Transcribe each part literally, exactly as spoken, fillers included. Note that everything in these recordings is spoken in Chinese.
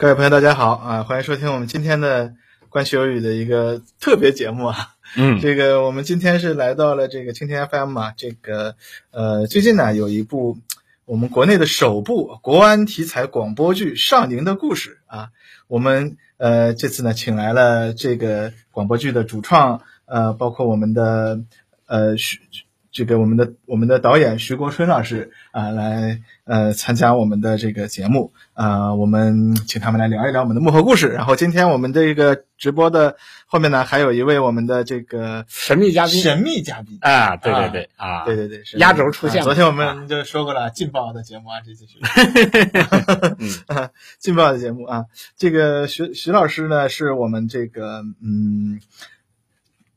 各位朋友大家好啊，欢迎收听我们今天的关系有语的一个特别节目啊。嗯，这个我们今天是来到了这个蜻蜓 F M 啊，这个呃最近呢、啊、有一部我们国内的首部国安题材广播剧《上宁的故事》啊，我们呃这次呢请来了这个广播剧的主创呃包括我们的呃这个我们的我们的导演徐国春老师啊、呃、来呃参加我们的这个节目啊、呃，我们请他们来聊一聊我们的幕后故事。然后今天我们这个直播的后面呢，还有一位我们的这个神秘嘉宾，神秘嘉宾啊，对对对啊，对对对，压轴出现、啊。昨天我们就说过了，劲爆的节目啊，这继续，嗯，劲爆的节目啊，这个徐徐老师呢是我们这个嗯。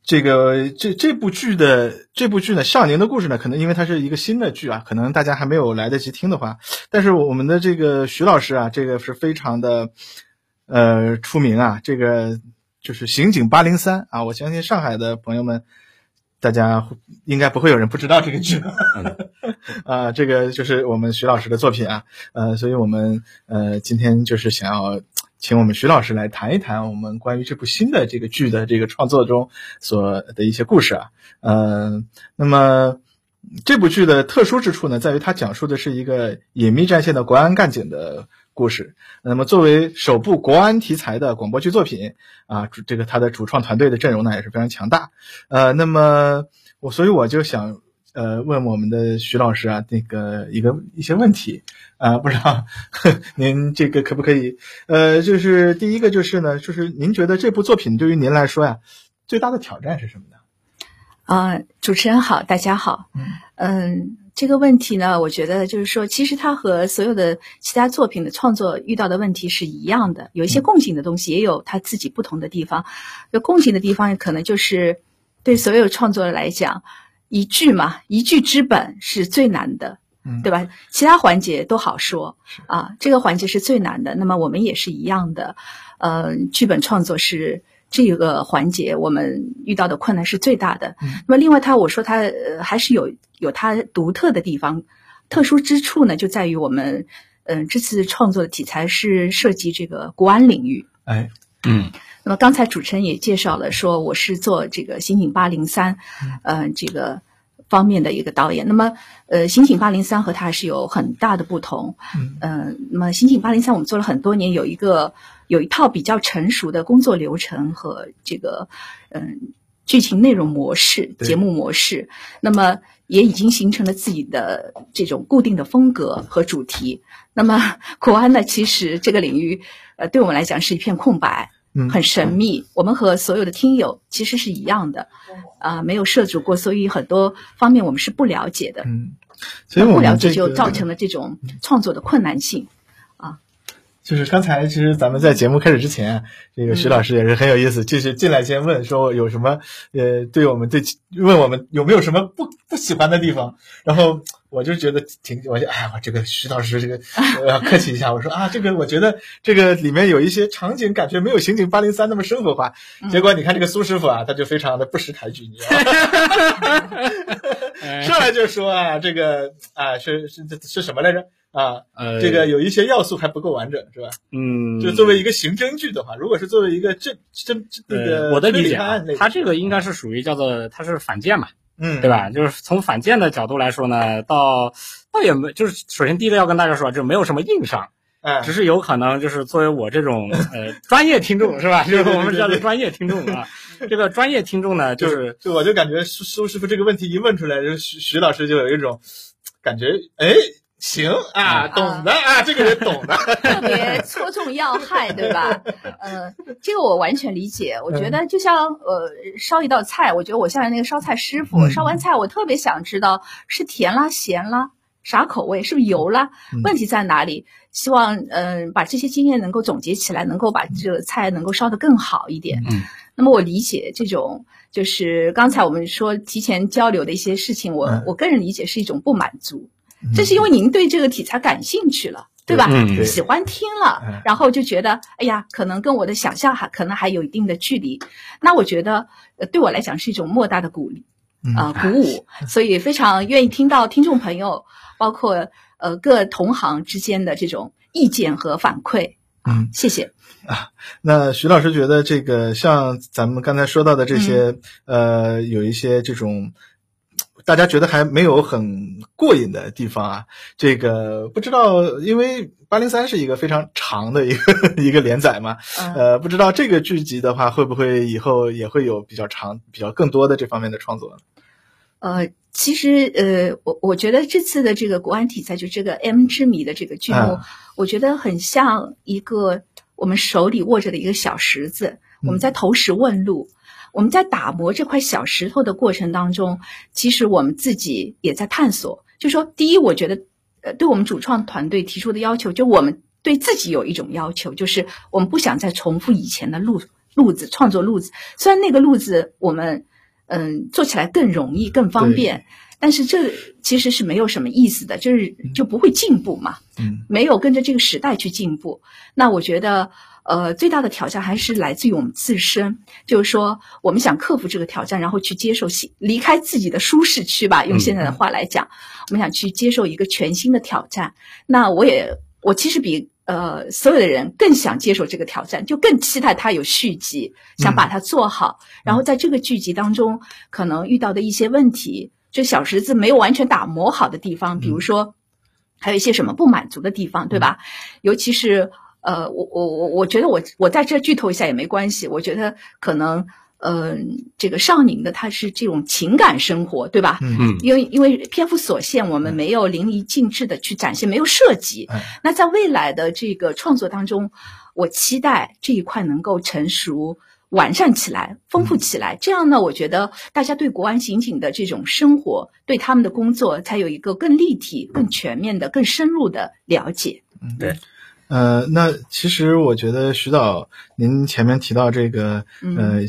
这个这这部剧的这部剧呢，《上宁的故事》呢，可能因为它是一个新的剧啊，可能大家还没有来得及听的话，但是我们的这个徐老师啊，这个是非常的呃出名啊，这个就是刑警八零三啊，我相信上海的朋友们，大家应该不会有人不知道这个剧吧啊，这个就是我们徐老师的作品啊，呃，所以我们呃今天就是想要。请我们徐老师来谈一谈我们关于这部新的这个剧的这个创作中所的一些故事啊，嗯、呃，那么这部剧的特殊之处呢，在于它讲述的是一个隐秘战线的国安干警的故事。那么作为首部国安题材的广播剧作品啊，这个它的主创团队的阵容呢也是非常强大。呃，那么我所以我就想。呃，问我们的徐老师啊，那个一个一些问题啊、呃，不知道您这个可不可以？呃，就是第一个就是呢，就是您觉得这部作品对于您来说呀，最大的挑战是什么呢？啊、呃，主持人好，大家好。嗯、呃，这个问题呢，我觉得就是说，其实它和所有的其他作品的创作遇到的问题是一样的，有一些共性的东西，也有它自己不同的地方。有共性的地方，可能就是对所有创作者来讲。一句嘛，一句之本是最难的，对吧？其他环节都好说啊，这个环节是最难的。那么我们也是一样的，呃，剧本创作是这个环节我们遇到的困难是最大的。嗯、那么另外它，我说它、呃、还是有有它独特的地方，特殊之处呢，就在于我们，嗯、呃，这次创作的题材是涉及这个国安领域。哎，嗯。那么刚才主持人也介绍了，说我是做这个刑警八零三，呃，这个方面的一个导演。那么，呃，刑警八零三和它是有很大的不同。嗯、呃，那么刑警八零三我们做了很多年，有一个有一套比较成熟的工作流程和这个嗯、呃、剧情内容模式、节目模式。那么也已经形成了自己的这种固定的风格和主题。那么国安呢，其实这个领域，呃，对我们来讲是一片空白。很神秘，我们和所有的听友其实是一样的，啊、呃，没有涉足过，所以很多方面我们是不了解的，嗯，所以我们、这个、不了解就造成了这种创作的困难性，啊，就是刚才其实咱们在节目开始之前，这个徐老师也是很有意思，就是进来先问说有什么，呃，对我们对问我们有没有什么不不喜欢的地方，然后。我就觉得挺，我就哎呀，我这个徐老师这个我要客气一下，我说啊，这个我觉得这个里面有一些场景感觉没有刑警八零三那么生活化，结果你看这个苏师傅啊，他就非常的不识抬举，你知道吗？上来就说啊，这个啊是是是什么来着？啊，这个有一些要素还不够完整，是吧？嗯，就作为一个刑侦剧的话，如果是作为一个这这这那个，我的理解啊，他这个应该是属于叫做他是反间嘛。嗯，对吧？就是从反间的角度来说呢，到倒也没，就是首先第一个要跟大家说，就没有什么硬伤，哎，只是有可能就是作为我这种呃专业听众是吧？就是我们叫做专业听众啊，这个专业听众呢，就是就我就感觉苏苏师傅这个问题一问出来，就徐徐老师就有一种感觉，哎。行啊，懂的啊，这个人懂的，特别戳中要害，对吧？呃，这个我完全理解。我觉得就像呃烧一道菜，我觉得我像那个烧菜师傅，烧完菜我特别想知道是甜啦、咸啦、啥口味，是不是油啦？问题在哪里？希望嗯、呃、把这些经验能够总结起来，能够把这个菜能够烧得更好一点。嗯，那么我理解这种。就是刚才我们说提前交流的一些事情，我我个人理解是一种不满足。这是因为您对这个题材感兴趣了，对吧？嗯、喜欢听了，嗯、然后就觉得，哎呀，可能跟我的想象还可能还有一定的距离。那我觉得，呃，对我来讲是一种莫大的鼓励，啊、呃，鼓舞。所以非常愿意听到听众朋友，包括呃各同行之间的这种意见和反馈。嗯，谢谢。啊，那徐老师觉得这个像咱们刚才说到的这些、嗯、呃有一些这种大家觉得还没有很过瘾的地方啊，这个不知道，因为八零三是一个非常长的一个一个连载嘛、嗯、呃不知道这个剧集的话会不会以后也会有比较长比较更多的这方面的创作呢？呃其实呃我我觉得这次的这个国安题材就这个 M 之谜的这个剧目、嗯、我觉得很像一个我们手里握着的一个小石子，我们在投石问路、嗯、我们在打磨这块小石头的过程当中，其实我们自己也在探索。就说第一，我觉得呃对我们主创团队提出的要求，就我们对自己有一种要求，就是我们不想再重复以前的路路子创作路子。虽然那个路子我们嗯做起来更容易更方便，但是这其实是没有什么意思的，就是就不会进步嘛，嗯，没有跟着这个时代去进步。那我觉得呃最大的挑战还是来自于我们自身，就是说我们想克服这个挑战，然后去接受新离开自己的舒适区吧，用现在的话来讲、嗯、我们想去接受一个全新的挑战。那我也我其实比呃所有的人更想接受这个挑战，就更期待它有续集，想把它做好、嗯、然后在这个剧集当中可能遇到的一些问题，就小石子没有完全打磨好的地方，比如说还有一些什么不满足的地方，对吧、嗯、尤其是呃，我我我我觉得我我在这剧透一下也没关系。我觉得可能，嗯、呃，这个少宁的他是这种情感生活，对吧？嗯嗯。因为因为篇幅所限，我们没有淋漓尽致的去展现，没有涉及。嗯、那在未来的这个创作当中，我期待这一块能够成熟、完善起来、丰富起来。这样呢，我觉得大家对国安刑警的这种生活，对他们的工作，才有一个更立体、更全面的、更深入的了解。嗯，对。呃，那其实我觉得徐导，您前面提到这个，呃，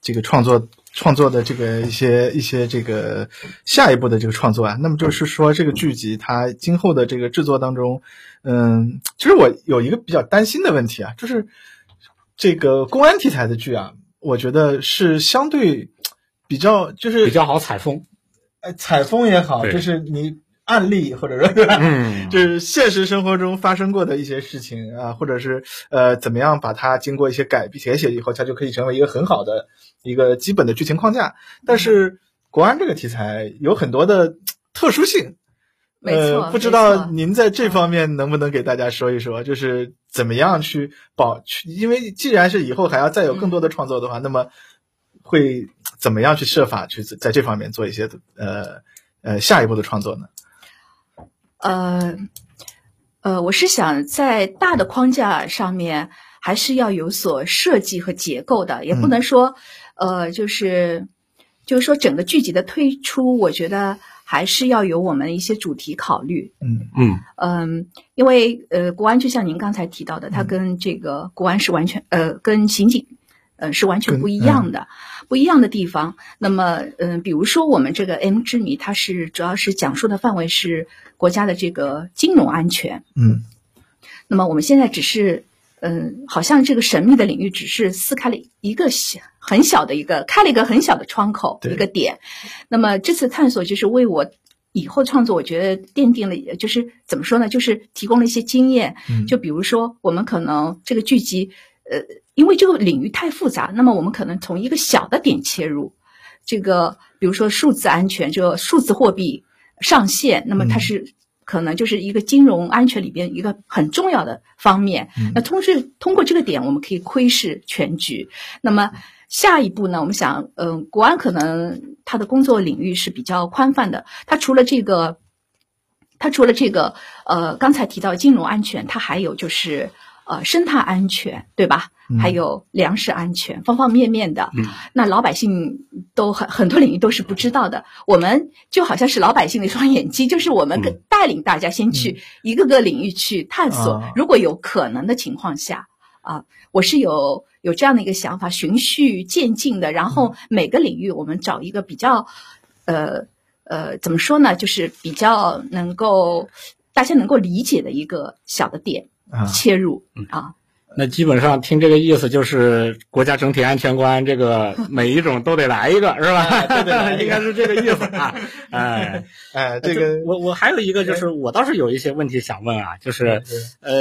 这个创作创作的这个一些一些这个下一步的这个创作啊，那么就是说这个剧集它今后的这个制作当中，嗯，其实我有一个比较担心的问题啊，就是这个公安题材的剧啊，我觉得是相对比较就是比较好采风，呃，采风也好，就是你。案例或者说是吧，嗯，就是现实生活中发生过的一些事情啊，或者是呃怎么样把它经过一些改编写写以后，它就可以成为一个很好的一个基本的剧情框架。但是国安这个题材有很多的特殊性，没错、呃、不知道您在这方面能不能给大家说一说，就是怎么样去保去，因为既然是以后还要再有更多的创作的话，嗯、那么会怎么样去设法去在这方面做一些呃呃下一步的创作呢？呃，呃，我是想在大的框架上面还是要有所设计和结构的，也不能说，呃，就是，就是说整个剧集的推出，我觉得还是要有我们一些主题考虑。嗯嗯嗯、呃，因为呃，国安就像您刚才提到的，它跟这个国安是完全呃，跟刑警呃是完全不一样的。不一样的地方，那么，嗯、呃，比如说我们这个 M 之谜，它是主要是讲述的范围是国家的这个金融安全，嗯，那么我们现在只是，嗯、呃，好像这个神秘的领域只是撕开了一个小很小的一个开了一个很小的窗口一个点，那么这次探索就是为我以后创作，我觉得奠定了，就是怎么说呢，就是提供了一些经验，嗯、就比如说我们可能这个剧集，呃。因为这个领域太复杂，那么我们可能从一个小的点切入，这个比如说数字安全，这个数字货币上线，那么它是可能就是一个金融安全里边一个很重要的方面。嗯、那同时通过这个点，我们可以窥视全局。那么下一步呢，我们想，嗯、呃，国安可能它的工作领域是比较宽泛的，它除了这个，它除了这个，呃，刚才提到金融安全，它还有就是。呃，生态安全，对吧？还有粮食安全，方方面面的。嗯、那老百姓都很很多领域都是不知道的。我们就好像是老百姓的一双眼睛，就是我们带领大家先去一个个领域去探索。嗯、如果有可能的情况下，啊、呃，我是有有这样的一个想法，循序渐进的。然后每个领域我们找一个比较，呃呃，怎么说呢？就是比较能够大家能够理解的一个小的点。切入啊，那基本上听这个意思就是国家整体安全观，这个每一种都得来一个，是吧？哎、对对对，应该是这个意思啊。哎哎，这个我我还有一个就是，我倒是有一些问题想问啊，就是呃，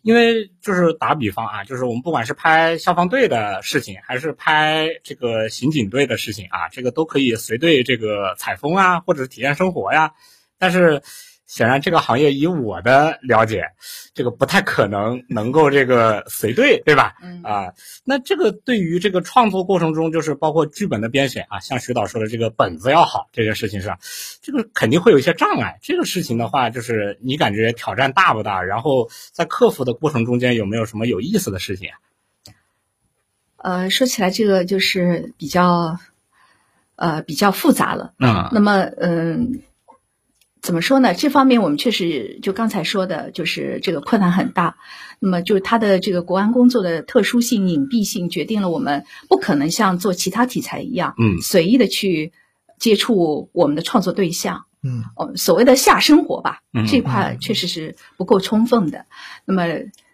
因为就是打比方啊，就是我们不管是拍消防队的事情，还是拍这个刑警队的事情啊，这个都可以随队这个采风啊，或者是体验生活呀、啊，但是。显然这个行业以我的了解，这个不太可能能够这个随队，对吧？嗯啊，那这个对于这个创作过程中，就是包括剧本的编选啊，像徐导说的这个本子要好这件事情上，这个肯定会有一些障碍。这个事情的话，就是你感觉挑战大不大？然后在克服的过程中间有没有什么有意思的事情啊？呃，说起来这个就是比较，呃，比较复杂了。嗯，那么嗯。怎么说呢？这方面我们确实就刚才说的，就是这个困难很大。那么就是它的这个国安工作的特殊性、隐蔽性，决定了我们不可能像做其他题材一样，嗯，随意的去接触我们的创作对象，嗯，哦，所谓的下生活吧，嗯，这块确实是不够充分的。那么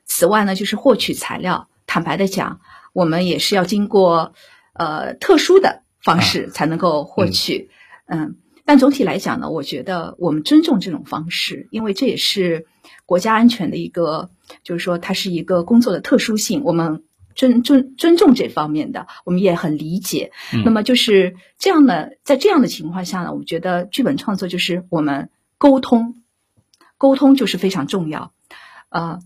此外呢，就是获取材料，坦白的讲，我们也是要经过呃特殊的方式才能够获取，啊、嗯。嗯，但总体来讲呢，我觉得我们尊重这种方式，因为这也是国家安全的一个，就是说它是一个工作的特殊性，我们尊尊尊重这方面的，我们也很理解。嗯、那么就是这样的，在这样的情况下呢，我觉得剧本创作就是我们沟通，沟通就是非常重要。呃，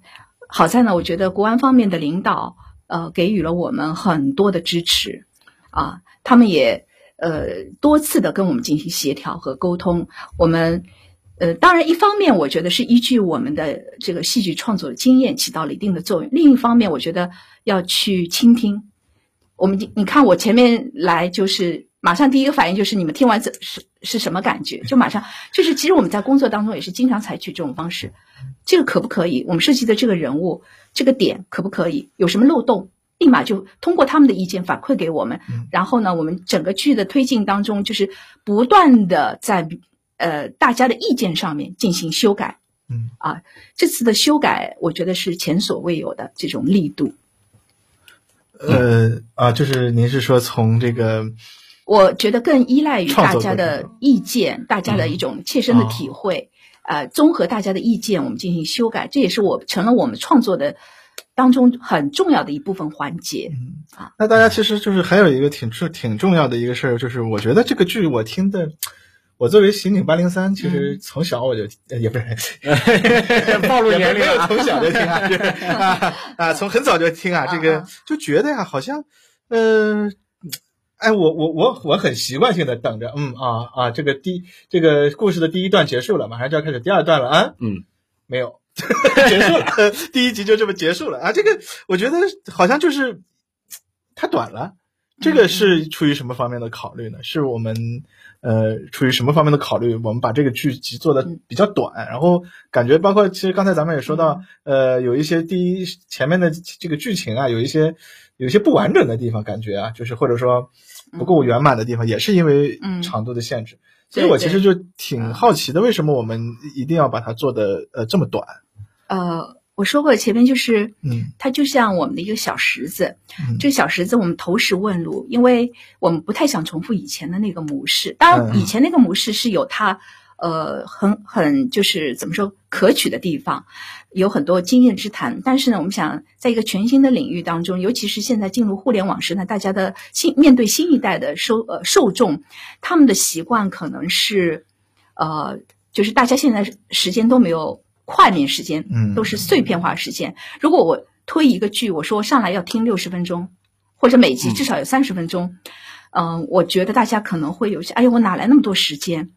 好在呢，我觉得国安方面的领导呃给予了我们很多的支持，啊、呃，他们也。呃，多次的跟我们进行协调和沟通。我们，呃，当然一方面我觉得是依据我们的这个戏剧创作经验起到了一定的作用，另一方面我觉得要去倾听。我们你看我前面来就是马上第一个反应就是你们听完是是什么感觉？就马上就是其实我们在工作当中也是经常采取这种方式，这个可不可以？我们设计的这个人物这个点可不可以？有什么漏洞？立马就通过他们的意见反馈给我们，然后呢，我们整个剧的推进当中，就是不断的在呃大家的意见上面进行修改。嗯啊，这次的修改我觉得是前所未有的这种力度。呃啊，就是您是说从这个，我觉得更依赖于大家的意见，大家的一种切身的体会，嗯、呃，综合大家的意见，我们进行修改，这也是我成了我们创作的。当中很重要的一部分环节啊、嗯，那大家其实就是还有一个挺挺重要的一个事儿，就是我觉得这个剧我听的，我作为刑警八零三，其实从小我就、嗯、也不是暴露年龄，没有从小就听啊，就是、啊啊从很早就听啊，这个就觉得呀、啊，好像呃。哎，我我我我很习惯性的等着，嗯啊啊，这个第这个故事的第一段结束了，马上就要开始第二段了啊，嗯，没有。结束了，第一集就这么结束了啊！这个我觉得好像就是太短了，这个是出于什么方面的考虑呢？是我们呃出于什么方面的考虑？我们把这个剧集做的比较短，然后感觉包括其实刚才咱们也说到，呃，有一些第一前面的这个剧情啊，有一些有一些不完整的地方，感觉啊，就是或者说不够圆满的地方，也是因为长度的限制。所以我其实就挺好奇的，为什么我们一定要把它做的呃这么短？呃，我说过前面就是，嗯，它就像我们的一个小石子，嗯、这个小石子我们投石问路，因为我们不太想重复以前的那个模式。当然，以前那个模式是有它呃很很就是怎么说可取的地方，有很多经验之谈。但是呢，我们想在一个全新的领域当中，尤其是现在进入互联网时呢，大家的新面对新一代的受呃受众，他们的习惯可能是，呃，就是大家现在时间都没有块面时间，嗯，都是碎片化时间。如果我推一个剧，我说上来要听六十分钟，或者每集至少有三十分钟，嗯、呃，我觉得大家可能会有些，哎呦，我哪来那么多时间？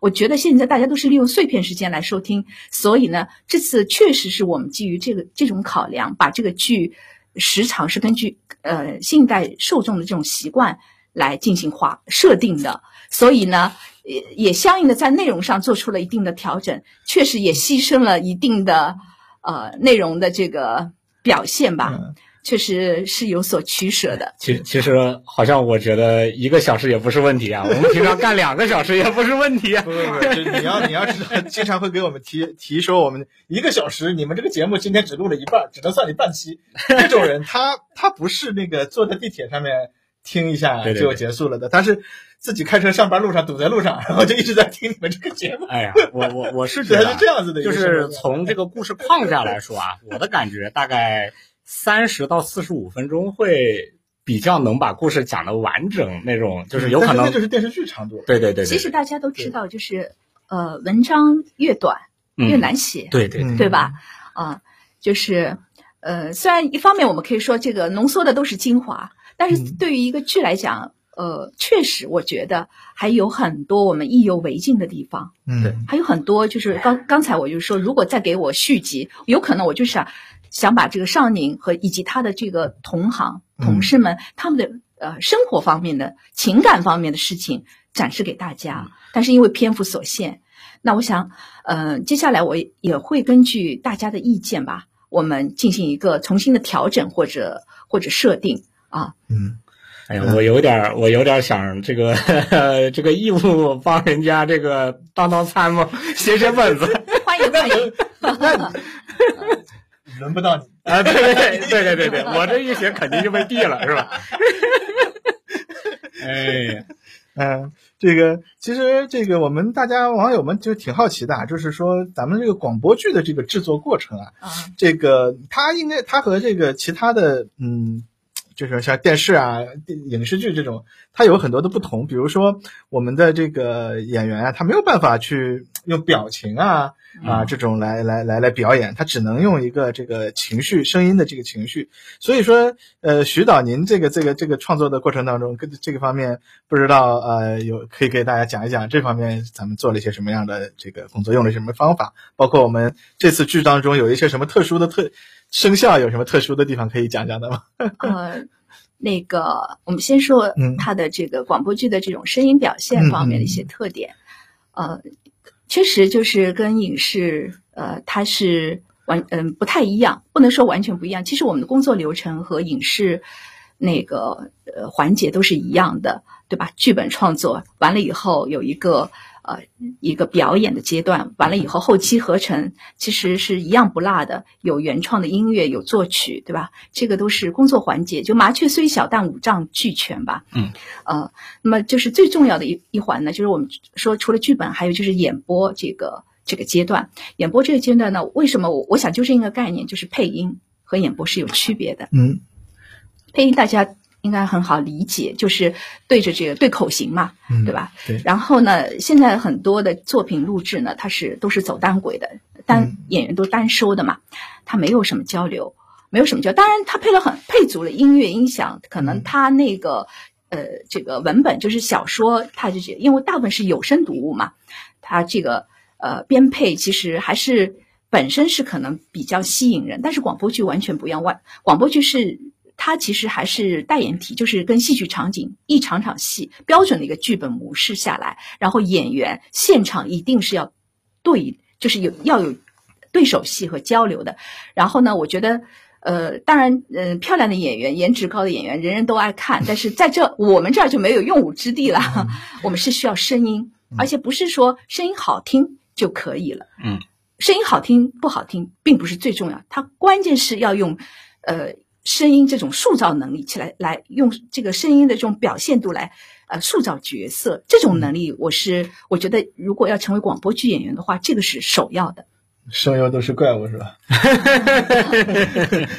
我觉得现在大家都是利用碎片时间来收听，所以呢，这次确实是我们基于这个这种考量，把这个剧时长是根据呃现代受众的这种习惯来进行划设定的，所以呢，也也相应的在内容上做出了一定的调整，确实也牺牲了一定的呃内容的这个表现吧。确实是有所取舍的。其其实好像我觉得一个小时也不是问题啊，我们平常干两个小时也不是问题啊。不不不，你要你要知道，经常会给我们提提说我们一个小时，你们这个节目今天只录了一半，只能算你半期。这种人他他不是那个坐在地铁上面听一下就结束了的，但是自己开车上班路上堵在路上，然后就一直在听你们这个节目。哎呀，我我我是觉得是这样子的，就是从这个故事框架来说啊，我的感觉大概三十到四十五分钟会比较能把故事讲得完整那种，就是有可能这就是电视剧长度。对对对，其实大家都知道，就是呃，文章越短越难写，对对对，对吧？啊，就是呃，虽然一方面我们可以说这个浓缩的都是精华，但是对于一个剧来讲。呃，确实，我觉得还有很多我们意犹未尽的地方。嗯，还有很多就是刚刚才我就说，如果再给我续集，有可能我就想想把这个少宁和以及他的这个同行同事们、嗯、他们的呃生活方面的情感方面的事情展示给大家，嗯、但是因为篇幅所限，那我想，呃，接下来我也会根据大家的意见吧，我们进行一个重新的调整或者或者设定啊。嗯。哎呀，我有点，我有点想这个呵呵这个义务帮人家这个当当参谋，写写本子。欢迎欢迎，轮不到你啊！对对对对对对，我这一写肯定就被毙了，是吧？哎，嗯、呃，这个其实这个我们大家网友们就挺好奇的、啊，就是说咱们这个广播剧的这个制作过程啊，啊这个它应该它和这个其他的嗯。就是像电视啊、影视剧这种，它有很多的不同。比如说，我们的这个演员啊，他没有办法去用表情啊、啊这种来来来来表演，他只能用一个这个情绪、声音的这个情绪。所以说，呃，徐导，您这个这个这个创作的过程当中，跟这个方面不知道呃有可以给大家讲一讲这方面咱们做了一些什么样的这个工作，用了什么方法，包括我们这次剧当中有一些什么特殊的特。生效有什么特殊的地方可以讲讲的吗？呃，那个，我们先说它的这个广播剧的这种声音表现方面的一些特点。嗯嗯、呃，确实就是跟影视，呃，它是完嗯、呃、不太一样，不能说完全不一样。其实我们的工作流程和影视那个呃环节都是一样的，对吧？剧本创作完了以后有一个。呃，一个表演的阶段完了以后，后期合成其实是一样不落的，有原创的音乐，有作曲，对吧？这个都是工作环节，就麻雀虽小，但五脏俱全吧。嗯，呃，那么就是最重要的一一环呢，就是我们说除了剧本，还有就是演播这个这个阶段。演播这个阶段呢，为什么我我想就是一个概念，就是配音和演播是有区别的。嗯，配音大家。应该很好理解，就是对着这个对口型嘛，嗯、对吧？对。然后呢，现在很多的作品录制呢，它是都是走单轨的，单、嗯、演员都单收的嘛，他没有什么交流，没有什么交流。当然，他配了很配足了音乐音响，可能他那个、嗯、呃这个文本就是小说，他就是因为大部分是有声读物嘛，他这个呃编配其实还是本身是可能比较吸引人，但是广播剧完全不一样，广广播剧是。它其实还是代言体，就是跟戏剧场景一场场戏标准的一个剧本模式下来，然后演员现场一定是要对，就是有要有对手戏和交流的。然后呢，我觉得，呃，当然，嗯、呃，漂亮的演员、颜值高的演员，人人都爱看，但是在这我们这儿就没有用武之地了。我们是需要声音，而且不是说声音好听就可以了。嗯，声音好听不好听并不是最重要，它关键是要用，呃。声音这种塑造能力起来，来用这个声音的这种表现度来，呃，塑造角色这种能力，我是我觉得，如果要成为广播剧演员的话，这个是首要的。声优都是怪物是吧？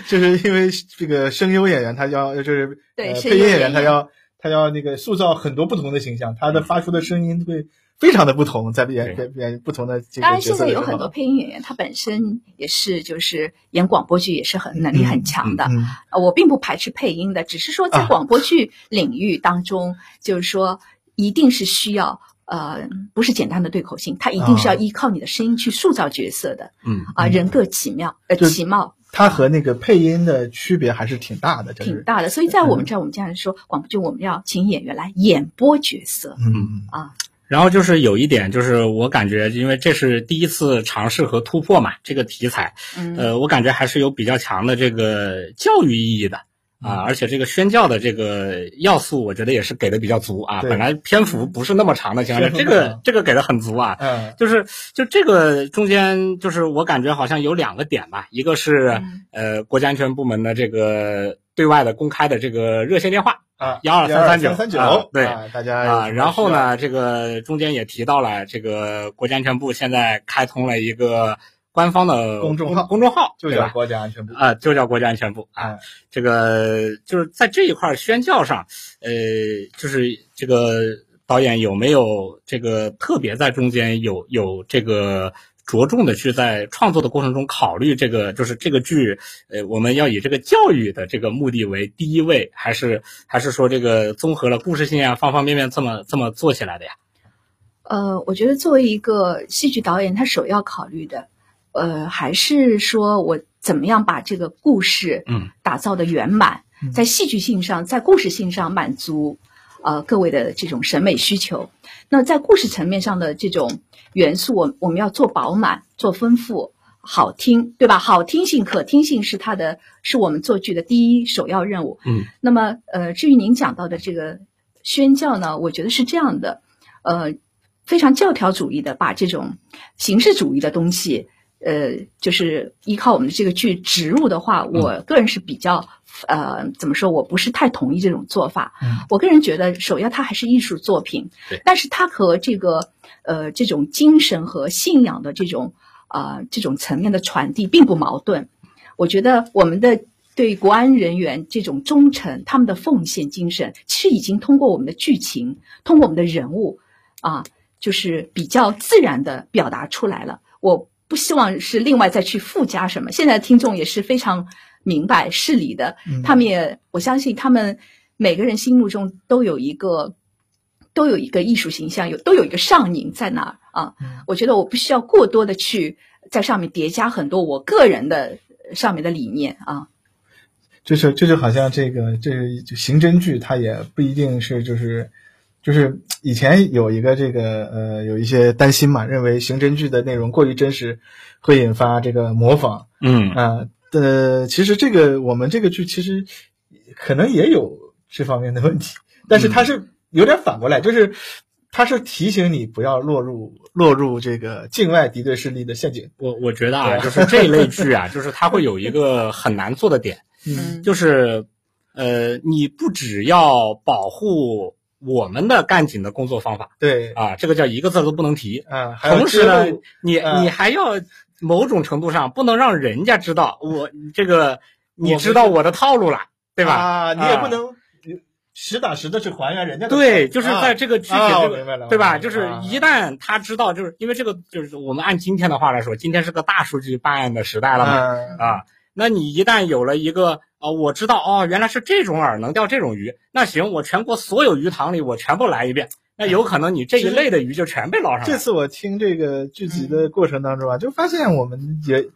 就是因为这个声优演员他要就是对、呃、配音演员他要他要那个塑造很多不同的形象，他的发出的声音会。非常的不同，在演演演不同的这个角色的。当然，现在有很多配音演员，他本身也是就是演广播剧也是很能力很强的。嗯嗯嗯、我并不排斥配音的，只是说在广播剧领域当中，啊、就是说一定是需要呃，不是简单的对口型，他一定是要依靠你的声音去塑造角色的。嗯啊，人各其妙，呃，其貌。它和那个配音的区别还是挺大的，挺大的。所以在我们这儿，我们经常说、嗯、广播剧我们要请演员来演播角色。嗯啊。然后就是有一点，就是我感觉，因为这是第一次尝试和突破嘛，这个题材，呃，我感觉还是有比较强的这个教育意义的啊，而且这个宣教的这个要素，我觉得也是给的比较足啊。本来篇幅不是那么长的情况下，这个这个给的很足啊。嗯，就是就这个中间，就是我感觉好像有两个点吧，一个是呃国家安全部门的这个对外的公开的这个热线电话。啊，幺二三三九，三九，对，啊、大家啊，然后呢，这个中间也提到了，这个国家安全部现在开通了一个官方的公众号，公众号就叫国家安全部啊，就叫国家安全部啊，嗯、这个就是在这一块宣教上，呃，就是这个导演有没有这个特别在中间有有这个。着重的去在创作的过程中考虑这个，就是这个剧，呃，我们要以这个教育的这个目的为第一位，还是还是说这个综合了故事性啊，方方面面这么这么做起来的呀？呃，我觉得作为一个戏剧导演，他首要考虑的，呃，还是说我怎么样把这个故事嗯打造的圆满，嗯、在戏剧性上，在故事性上满足呃各位的这种审美需求。那在故事层面上的这种元素，我我们要做饱满，做丰富，好听，对吧？好听性、可听性是它的，是我们做剧的第一首要任务。嗯，那么呃，至于您讲到的这个宣教呢，我觉得是这样的，呃，非常教条主义的把这种形式主义的东西，呃，就是依靠我们的这个剧植入的话，我个人是比较。呃，怎么说？我不是太同意这种做法。嗯、我个人觉得，首要它还是艺术作品，但是它和这个呃这种精神和信仰的这种啊、呃、这种层面的传递并不矛盾。我觉得我们的对国安人员这种忠诚，他们的奉献精神，其实已经通过我们的剧情，通过我们的人物啊、呃，就是比较自然的表达出来了。我不希望是另外再去附加什么。现在的听众也是非常。明白事理的，他们也我相信他们每个人心目中都有一个都有一个艺术形象，有都有一个上瘾在那儿啊。我觉得我不需要过多的去在上面叠加很多我个人的上面的理念啊。就是这就好像这个这个、刑侦剧，它也不一定是就是就是以前有一个这个呃有一些担心嘛，认为刑侦剧的内容过于真实，会引发这个模仿，嗯啊。呃呃，其实这个我们这个剧其实可能也有这方面的问题，但是它是有点反过来，就是它是提醒你不要落入落入这个境外敌对势力的陷阱。我我觉得啊，就是这一类剧啊，就是它会有一个很难做的点，嗯，就是呃，你不只要保护。我们的干警的工作方法，对啊，这个叫一个字都不能提啊。同时呢，你、啊、你还要某种程度上不能让人家知道我这个，你知道我的套路了，对吧？啊，你也不能实打实的去还原人家的。对，就是在这个具体这个，啊、对吧？就是一旦他知道，就是因为这个，就是我们按今天的话来说，今天是个大数据办案的时代了嘛，啊。啊那你一旦有了一个啊、呃，我知道哦，原来是这种饵能钓这种鱼，那行，我全国所有鱼塘里我全部来一遍，那有可能你这一类的鱼就全被捞上来。这次我听这个剧集的过程当中啊，就发现我们也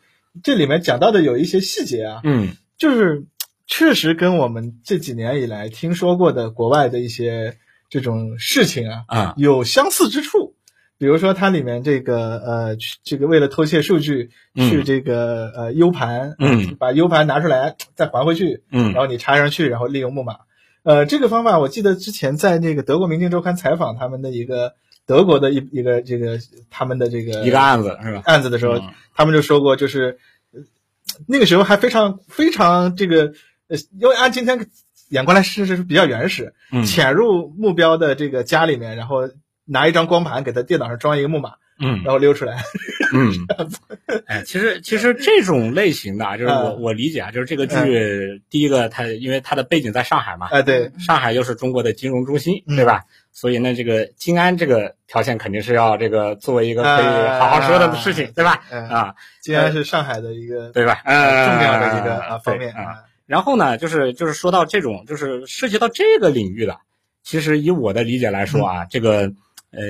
这里面讲到的有一些细节啊，嗯，就是确实跟我们这几年以来听说过的国外的一些这种事情啊，啊、嗯，有相似之处。比如说它里面这个呃这个为了偷窃数据去这个、嗯、呃 U 盘嗯把 U 盘拿出来再还回去嗯然后你插上去然后利用木马。呃这个方法我记得之前在那个德国《明镜周刊》采访他们的一个德国的一一个这个他们的这个一个案子是吧案子的时候、嗯、他们就说过就是那个时候还非常非常这个呃因为按今天眼光来是是比较原始、嗯、潜入目标的这个家里面然后拿一张光盘给他电脑上装一个木马，嗯，然后溜出来，嗯，哎，其实其实这种类型的啊，就是我、嗯、我理解啊，就是这个剧、嗯、第一个它因为它的背景在上海嘛，哎、嗯、对，上海又是中国的金融中心，嗯、对吧？所以呢，这个金安这个条件肯定是要这个作为一个可以好好说的事情，啊、对吧？嗯、啊，金安是上海的一个对吧？呃，重要的一个啊方面啊。嗯、然后呢，就是就是说到这种就是涉及到这个领域的，其实以我的理解来说啊，嗯、这个。呃，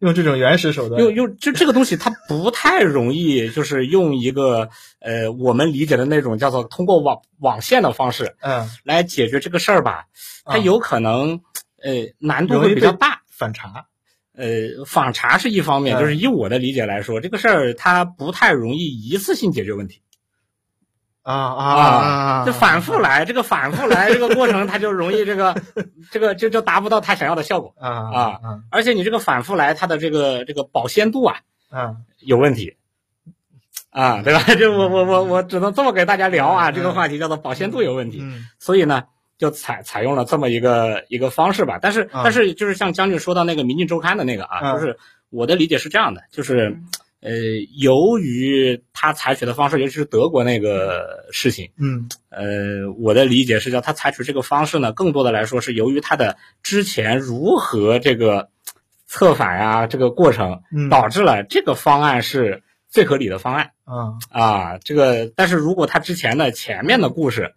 用这种原始手段，用用就这个东西，它不太容易，就是用一个呃我们理解的那种叫做通过网网线的方式，嗯，来解决这个事儿吧，它有可能、嗯、呃难度会比较大，反差。呃，访查是一方面，就是以我的理解来说，这个事儿它不太容易一次性解决问题。啊啊！就反复来，这个反复来这个过程，它就容易这个这个就就达不到他想要的效果啊啊！而且你这个反复来，它的这个这个保鲜度啊，嗯，有问题啊，对吧？就我我我我只能这么给大家聊啊，这个话题叫做保鲜度有问题，所以呢。就采采用了这么一个一个方式吧，但是但是就是像将军说到那个《民进周刊》的那个啊，就是我的理解是这样的，就是呃，由于他采取的方式，尤其是德国那个事情，嗯，呃，我的理解是叫他采取这个方式呢，更多的来说是由于他的之前如何这个策反啊这个过程，导致了这个方案是最合理的方案，啊啊，这个但是如果他之前的前面的故事。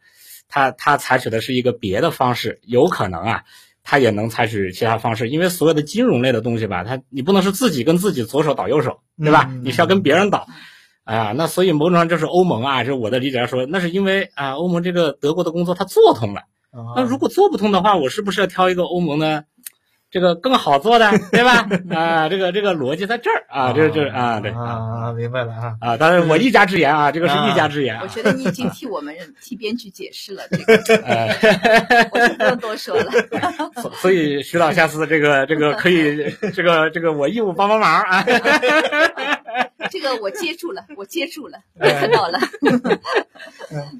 他他采取的是一个别的方式，有可能啊，他也能采取其他方式，因为所有的金融类的东西吧，他你不能是自己跟自己左手倒右手，对吧？你需要跟别人倒，啊，那所以某种上就是欧盟啊，就是我的理解来说，那是因为啊，欧盟这个德国的工作它做通了，那如果做不通的话，我是不是要挑一个欧盟的这个更好做的，对吧？啊，这个这个逻辑在这儿啊，这这啊，对啊，明白了啊啊！当然我一家之言啊，这个是一家之言。我觉得你已经替我们替编剧解释了这个，我就不用多说了。所以徐导下次这个这个可以这个这个我义务帮帮忙啊。这个我接住了，我接住了，我看到了。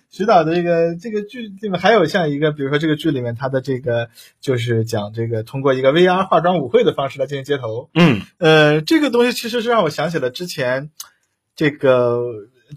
徐导的这个这个剧里面还有像一个，比如说这个剧里面他的这个就是讲这个通过一个V R 化妆舞会的方式来进行街头，嗯，呃，这个东西其实是让我想起了之前，这个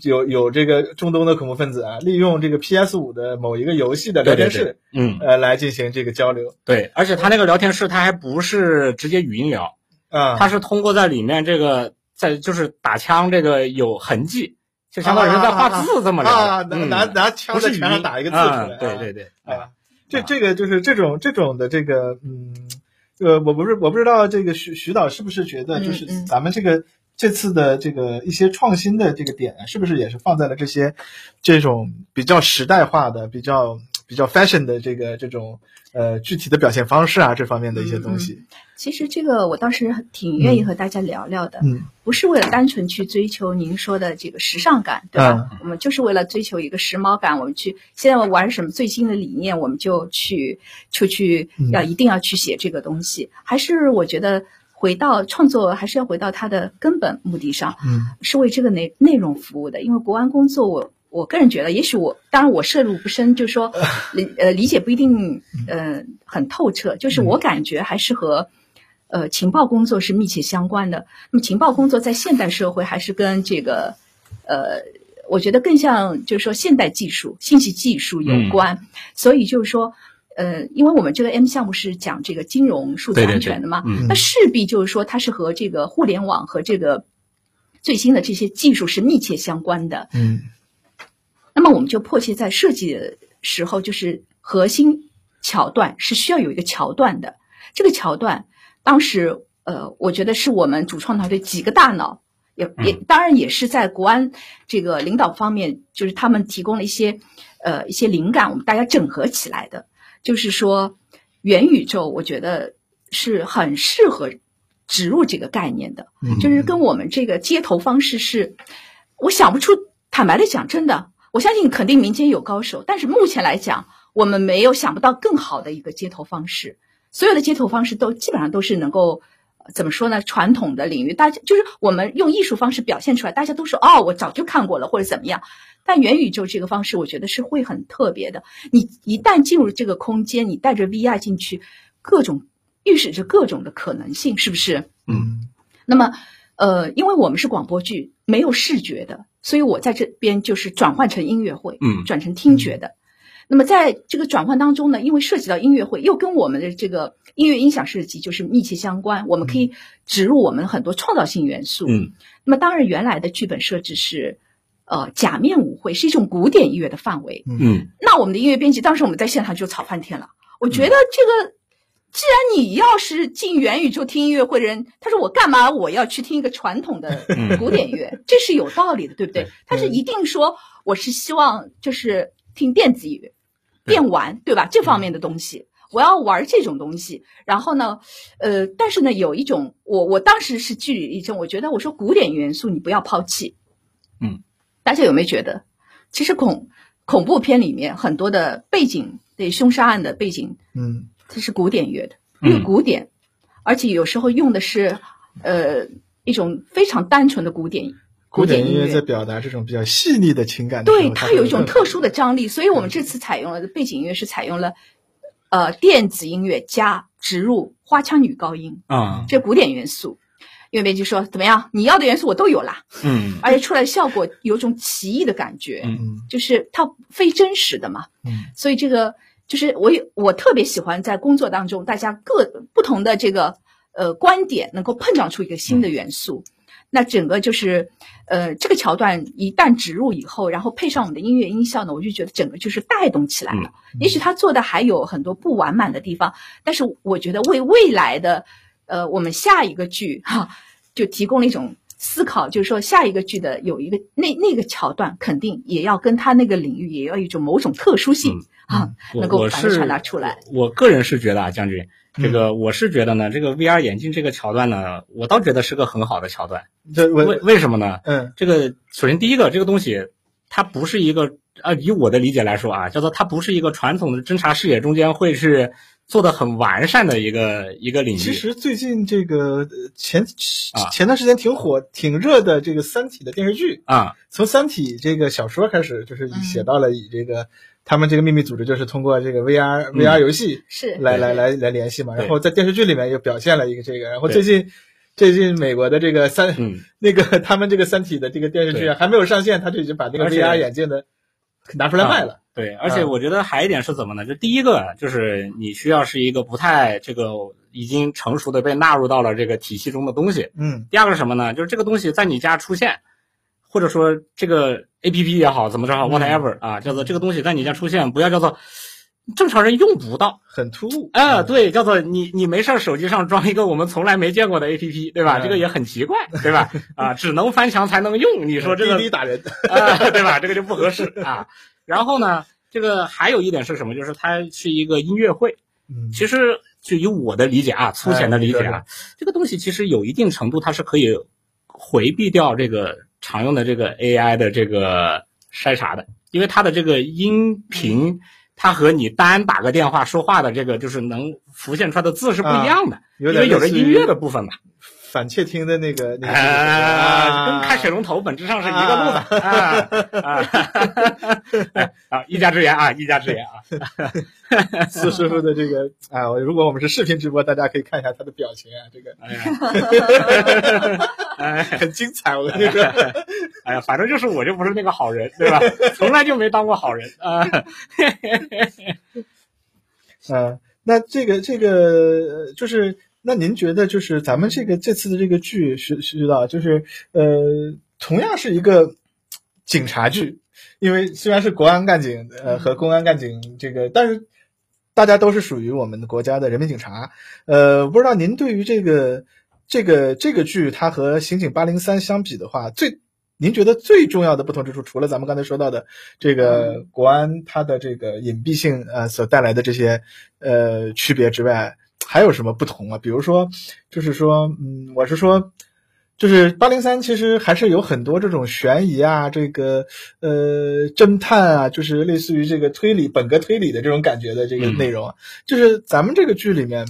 有有这个中东的恐怖分子啊，利用这个 P S 五 的某一个游戏的聊天室，对对对嗯，呃，来进行这个交流。对，而且他那个聊天室他还不是直接语音聊，啊、嗯，他是通过在里面这个在就是打枪这个有痕迹。就相当于人在画字这么聊，啊，拿拿枪在墙上打一个字出来，对对对，啊，这这个就是这种这种的这个，嗯，呃，我不是我不知道这个徐徐导是不是觉得就是咱们这个这次的这个一些创新的这个点，是不是也是放在了这些这种比较时代化的、比较比较 fashion 的这个这种呃具体的表现方式啊这方面的一些东西。其实这个我倒是挺愿意和大家聊聊的，嗯，不是为了单纯去追求您说的这个时尚感，对吧？嗯、我们就是为了追求一个时髦感，我们去现在我玩什么最新的理念，我们就去就去要一定要去写这个东西，嗯、还是我觉得回到创作还是要回到它的根本目的上，嗯，是为这个内内容服务的，因为国安工作我。我个人觉得，也许我当然我涉入不深，就是说，理呃理解不一定呃很透彻。就是我感觉还是和呃情报工作是密切相关的。那么情报工作在现代社会还是跟这个呃，我觉得更像就是说现代技术、信息技术有关。嗯、所以就是说，呃，因为我们这个 M 项目是讲这个金融数字安全的嘛，对对对嗯、那势必就是说它是和这个互联网和这个最新的这些技术是密切相关的。嗯。那么我们就迫切在设计的时候，就是核心桥段是需要有一个桥段的。这个桥段，当时呃，我觉得是我们主创团队几个大脑，也也当然也是在国安这个领导方面，就是他们提供了一些呃一些灵感，我们大家整合起来的。就是说，元宇宙，我觉得是很适合植入这个概念的，就是跟我们这个街头方式是，我想不出，坦白的讲，真的。我相信肯定民间有高手，但是目前来讲，我们没有想不到更好的一个街头方式。所有的街头方式都基本上都是能够，怎么说呢？传统的领域，大家就是我们用艺术方式表现出来，大家都说哦，我早就看过了或者怎么样。但元宇宙这个方式，我觉得是会很特别的。你一旦进入这个空间，你带着 V R 进去，各种预示着各种的可能性，是不是？嗯。那么，呃，因为我们是广播剧，没有视觉的。所以我在这边就是转换成音乐会，嗯，转成听觉的。那么在这个转换当中呢，因为涉及到音乐会，又跟我们的这个音乐音响设计就是密切相关，我们可以植入我们很多创造性元素。嗯，那么当然原来的剧本设置是，呃，假面舞会是一种古典音乐的范围。嗯，那我们的音乐编辑当时我们在现场就吵翻天了。我觉得这个，既然你要是进元宇宙听音乐会的人，他说我干嘛我要去听一个传统的古典乐？这是有道理的，对不对？他是一定说我是希望就是听电子乐、电玩，对吧？这方面的东西，我要玩这种东西。然后呢，呃，但是呢，有一种我我当时是据理力争，我觉得我说古典元素你不要抛弃。嗯，大家有没有觉得，其实恐恐怖片里面很多的背景，对凶杀案的背景，嗯，它是古典乐的，因为古典，嗯、而且有时候用的是呃一种非常单纯的古典。古典音乐在表达这种比较细腻的情感的，对，它有一种特殊的张力，所以我们这次采用了背景音乐是采用了呃电子音乐加植入花腔女高音啊、嗯，这古典元素。因为编辑说怎么样，你要的元素我都有啦，嗯，而且出来的效果有种奇异的感觉，嗯，就是它非真实的嘛，嗯，所以这个就是我我特别喜欢在工作当中，大家各不同的这个呃观点能够碰撞出一个新的元素。嗯，那整个就是呃这个桥段一旦植入以后，然后配上我们的音乐音效呢，我就觉得整个就是带动起来了。嗯嗯，也许他做的还有很多不完满的地方，但是我觉得为未来的呃我们下一个剧哈、啊、就提供了一种思考，就是说下一个剧的有一个那那个桥段肯定也要跟他那个领域也要有一种某种特殊性、嗯、啊能够反传达出来。我, 我个人是觉得啊，将军，这个我是觉得呢，这个 V R 眼镜这个桥段呢，我倒觉得是个很好的桥段。对，为为什么呢？嗯，这个首先第一个，这个东西它不是一个啊，以我的理解来说啊，叫做它不是一个传统的侦查视野中间会是做的很完善的一个一个领域。其实最近这个前前段时间挺火、啊、挺热的这个《三体》的电视剧啊，从《三体》这个小说开始，就是写到了以这个。嗯，他们这个秘密组织就是通过这个 V R、嗯、V R 游戏是来来来来联系嘛，然后在电视剧里面又表现了一个这个，然后最近最近美国的这个三、嗯、那个他们这个三体的这个电视剧、啊、还没有上线，他就已经把那个 V R 眼镜的拿出来卖了、啊。对，而且我觉得还一点是怎么呢？就第一个就是你需要是一个不太这个已经成熟的被纳入到了这个体系中的东西。嗯。第二个是什么呢？就是这个东西在你家出现，或者说这个 A P P 也好，怎么着好 whatever 啊，叫做这个东西在你家出现，不要叫做正常人用不到，很突兀啊、呃，对，叫做你你没事手机上装一个我们从来没见过的 A P P， 对吧？嗯、这个也很奇怪，对吧？啊，只能翻墙才能用，你说这个滴滴打人啊、呃，对吧？这个就不合适啊。然后呢，这个还有一点是什么？就是它是一个音乐会，其实就以我的理解啊，粗浅的理解啊，哎、这个东西其实有一定程度它是可以回避掉这个。常用的这个 A I 的这个筛查的，因为它的这个音频，它和你单打个电话说话的这个就是能浮现出来的字是不一样的，啊、因为有着音乐的部分嘛。反窃听的那个，那个啊、跟开水龙头本质上是一个路子啊啊啊！啊，一家之言啊，一家之言啊！四师傅的这个啊，如果我们是视频直播，大家可以看一下他的表情啊，这个哎呀，很精彩，我跟你说，哎呀，反正就是我就不是那个好人，对吧？从来就没当过好人啊。啊，那这个这个就是。那您觉得就是咱们这个这次的这个剧是是知道，就是呃同样是一个警察剧，因为虽然是国安干警呃和公安干警这个，但是大家都是属于我们国家的人民警察。呃不知道您对于这个这个这个剧它和刑警八零三相比的话，最您觉得最重要的不同之处，除了咱们刚才说到的这个国安它的这个隐蔽性呃所带来的这些呃区别之外，还有什么不同啊？比如说，就是说，嗯，我是说，就是八零三其实还是有很多这种悬疑啊，这个呃侦探啊，就是类似于这个推理本格推理的这种感觉的这个内容啊。嗯、就是咱们这个剧里面，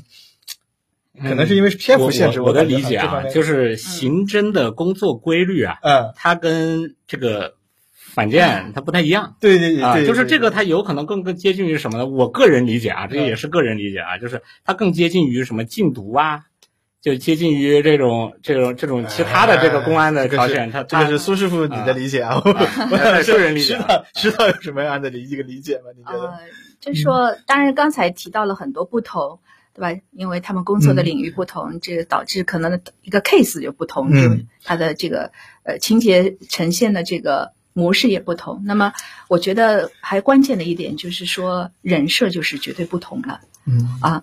可能是因为篇幅限制、嗯我我，我的理解啊，就是刑侦的工作规律啊，嗯，它跟这个。反正它不太一样，对对对，啊，就是这个它有可能更更接近于什么呢？我个人理解啊，这个也是个人理解啊，就是它更接近于什么禁毒啊，就接近于这种这种这种其他的这个公安的条件。它这个是苏师傅你的理解啊，我个人理解。知道有什么样的一个理解吗？你觉得？就是说，当然刚才提到了很多不同，对吧？因为他们工作的领域不同，这、嗯、导致可能一个 case 就不同，嗯，它的这个呃情节呈现的这个。模式也不同，那么我觉得还关键的一点就是说人设就是绝对不同了。嗯啊，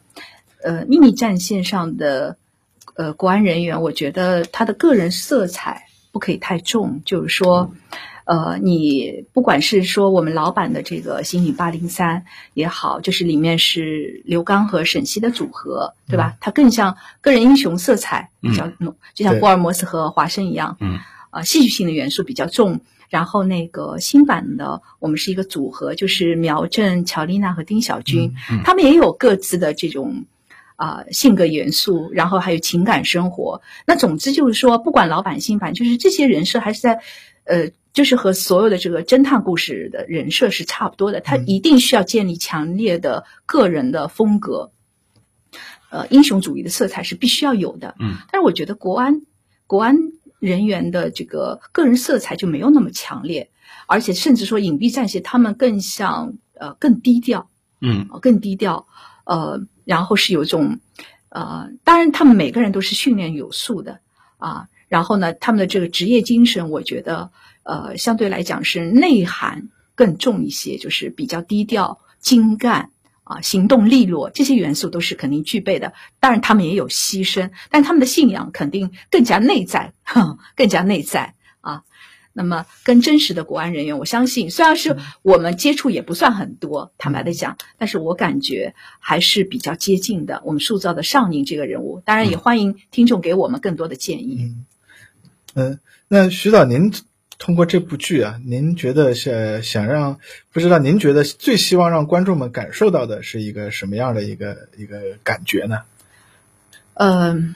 呃，秘密战线上的呃国安人员，我觉得他的个人色彩不可以太重，就是说，呃，你不管是说我们老版的这个星宇八零三也好，就是里面是刘刚和沈西的组合，对吧？嗯、它更像个人英雄色彩比较浓，嗯、就像福尔摩斯和华生一样，嗯，呃，戏剧性的元素比较重。然后那个新版的，我们是一个组合，就是苗正、乔丽娜和丁小军，嗯嗯、他们也有各自的这种。啊、呃，性格元素，然后还有情感生活。那总之就是说，不管老版新版，就是这些人设还是在，呃，就是和所有的这个侦探故事的人设是差不多的。他一定需要建立强烈的个人的风格，呃，英雄主义的色彩是必须要有的。嗯，但是我觉得国安国安人员的这个个人色彩就没有那么强烈，而且甚至说隐蔽战线他们更像呃更低调，嗯，更低调，呃。然后是有一种，呃，当然他们每个人都是训练有素的啊。然后呢，他们的这个职业精神，我觉得，呃，相对来讲是内涵更重一些，就是比较低调、精干啊，行动利落，这些元素都是肯定具备的。当然，他们也有牺牲，但他们的信仰肯定更加内在，更加内在啊。那么，跟真实的国安人员，我相信，虽然是我们接触也不算很多，坦白的讲，但是我感觉还是比较接近的。我们塑造的尚宁这个人物，当然也欢迎听众给我们更多的建议。嗯，嗯，那徐导，您通过这部剧啊，您觉得是想让，不知道您觉得最希望让观众们感受到的是一个什么样的一个一个感觉呢？嗯，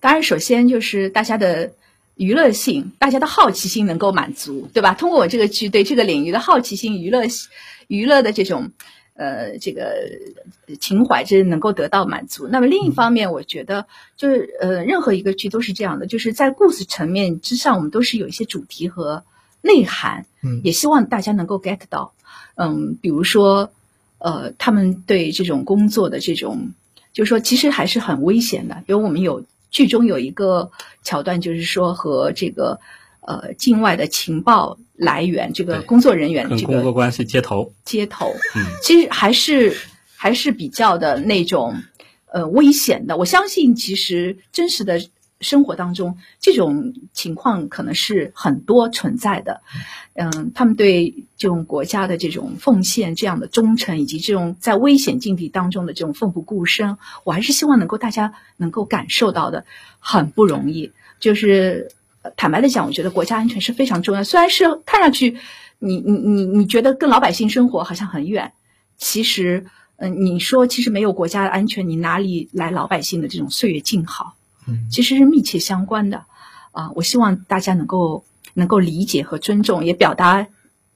当然，首先就是大家的。娱乐性，大家的好奇心能够满足，对吧？通过我这个剧对这个领域的好奇心、娱乐、娱乐的这种，呃，这个情怀，这能够得到满足。那么另一方面，我觉得就是呃，任何一个剧都是这样的，就是在故事层面之上，我们都是有一些主题和内涵，嗯，也希望大家能够 get 到，嗯，比如说，呃，他们对这种工作的这种，就是说其实还是很危险的，比如我们有。剧中有一个桥段，就是说和这个呃境外的情报来源，这个工作人员，这个工作关系接头，接头，嗯，其实还是还是比较的那种呃危险的。我相信，其实真实的生活当中，这种情况可能是很多存在的。嗯，他们对这种国家的这种奉献、这样的忠诚，以及这种在危险境地当中的这种奋不顾身，我还是希望能够大家能够感受到的，很不容易。就是坦白的讲，我觉得国家安全是非常重要。虽然是看上去，你你你你觉得跟老百姓生活好像很远，其实，嗯、呃，你说其实没有国家的安全，你哪里来老百姓的这种岁月静好？其实是密切相关的，啊、呃，我希望大家能够能够理解和尊重，也表达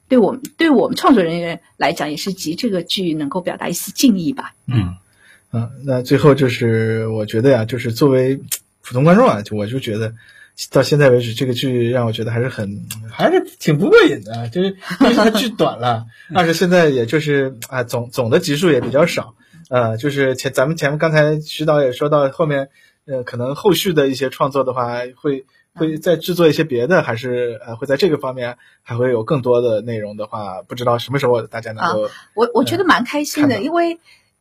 对我们对我们创作人员来讲，也是及这个剧能够表达一丝敬意吧。嗯嗯、呃，那最后就是我觉得呀、啊，就是作为普通观众啊，就我就觉得到现在为止，这个剧让我觉得还是很还是挺不过瘾的、啊，就是因为它剧短了，但是现在也就是啊总总的集数也比较少，呃，就是前咱们前面刚才徐导也说到后面。呃，可能后续的一些创作的话，会会再制作一些别的，还是呃，会在这个方面还会有更多的内容的话，不知道什么时候大家能够。啊、我我觉得蛮开心的，呃、因为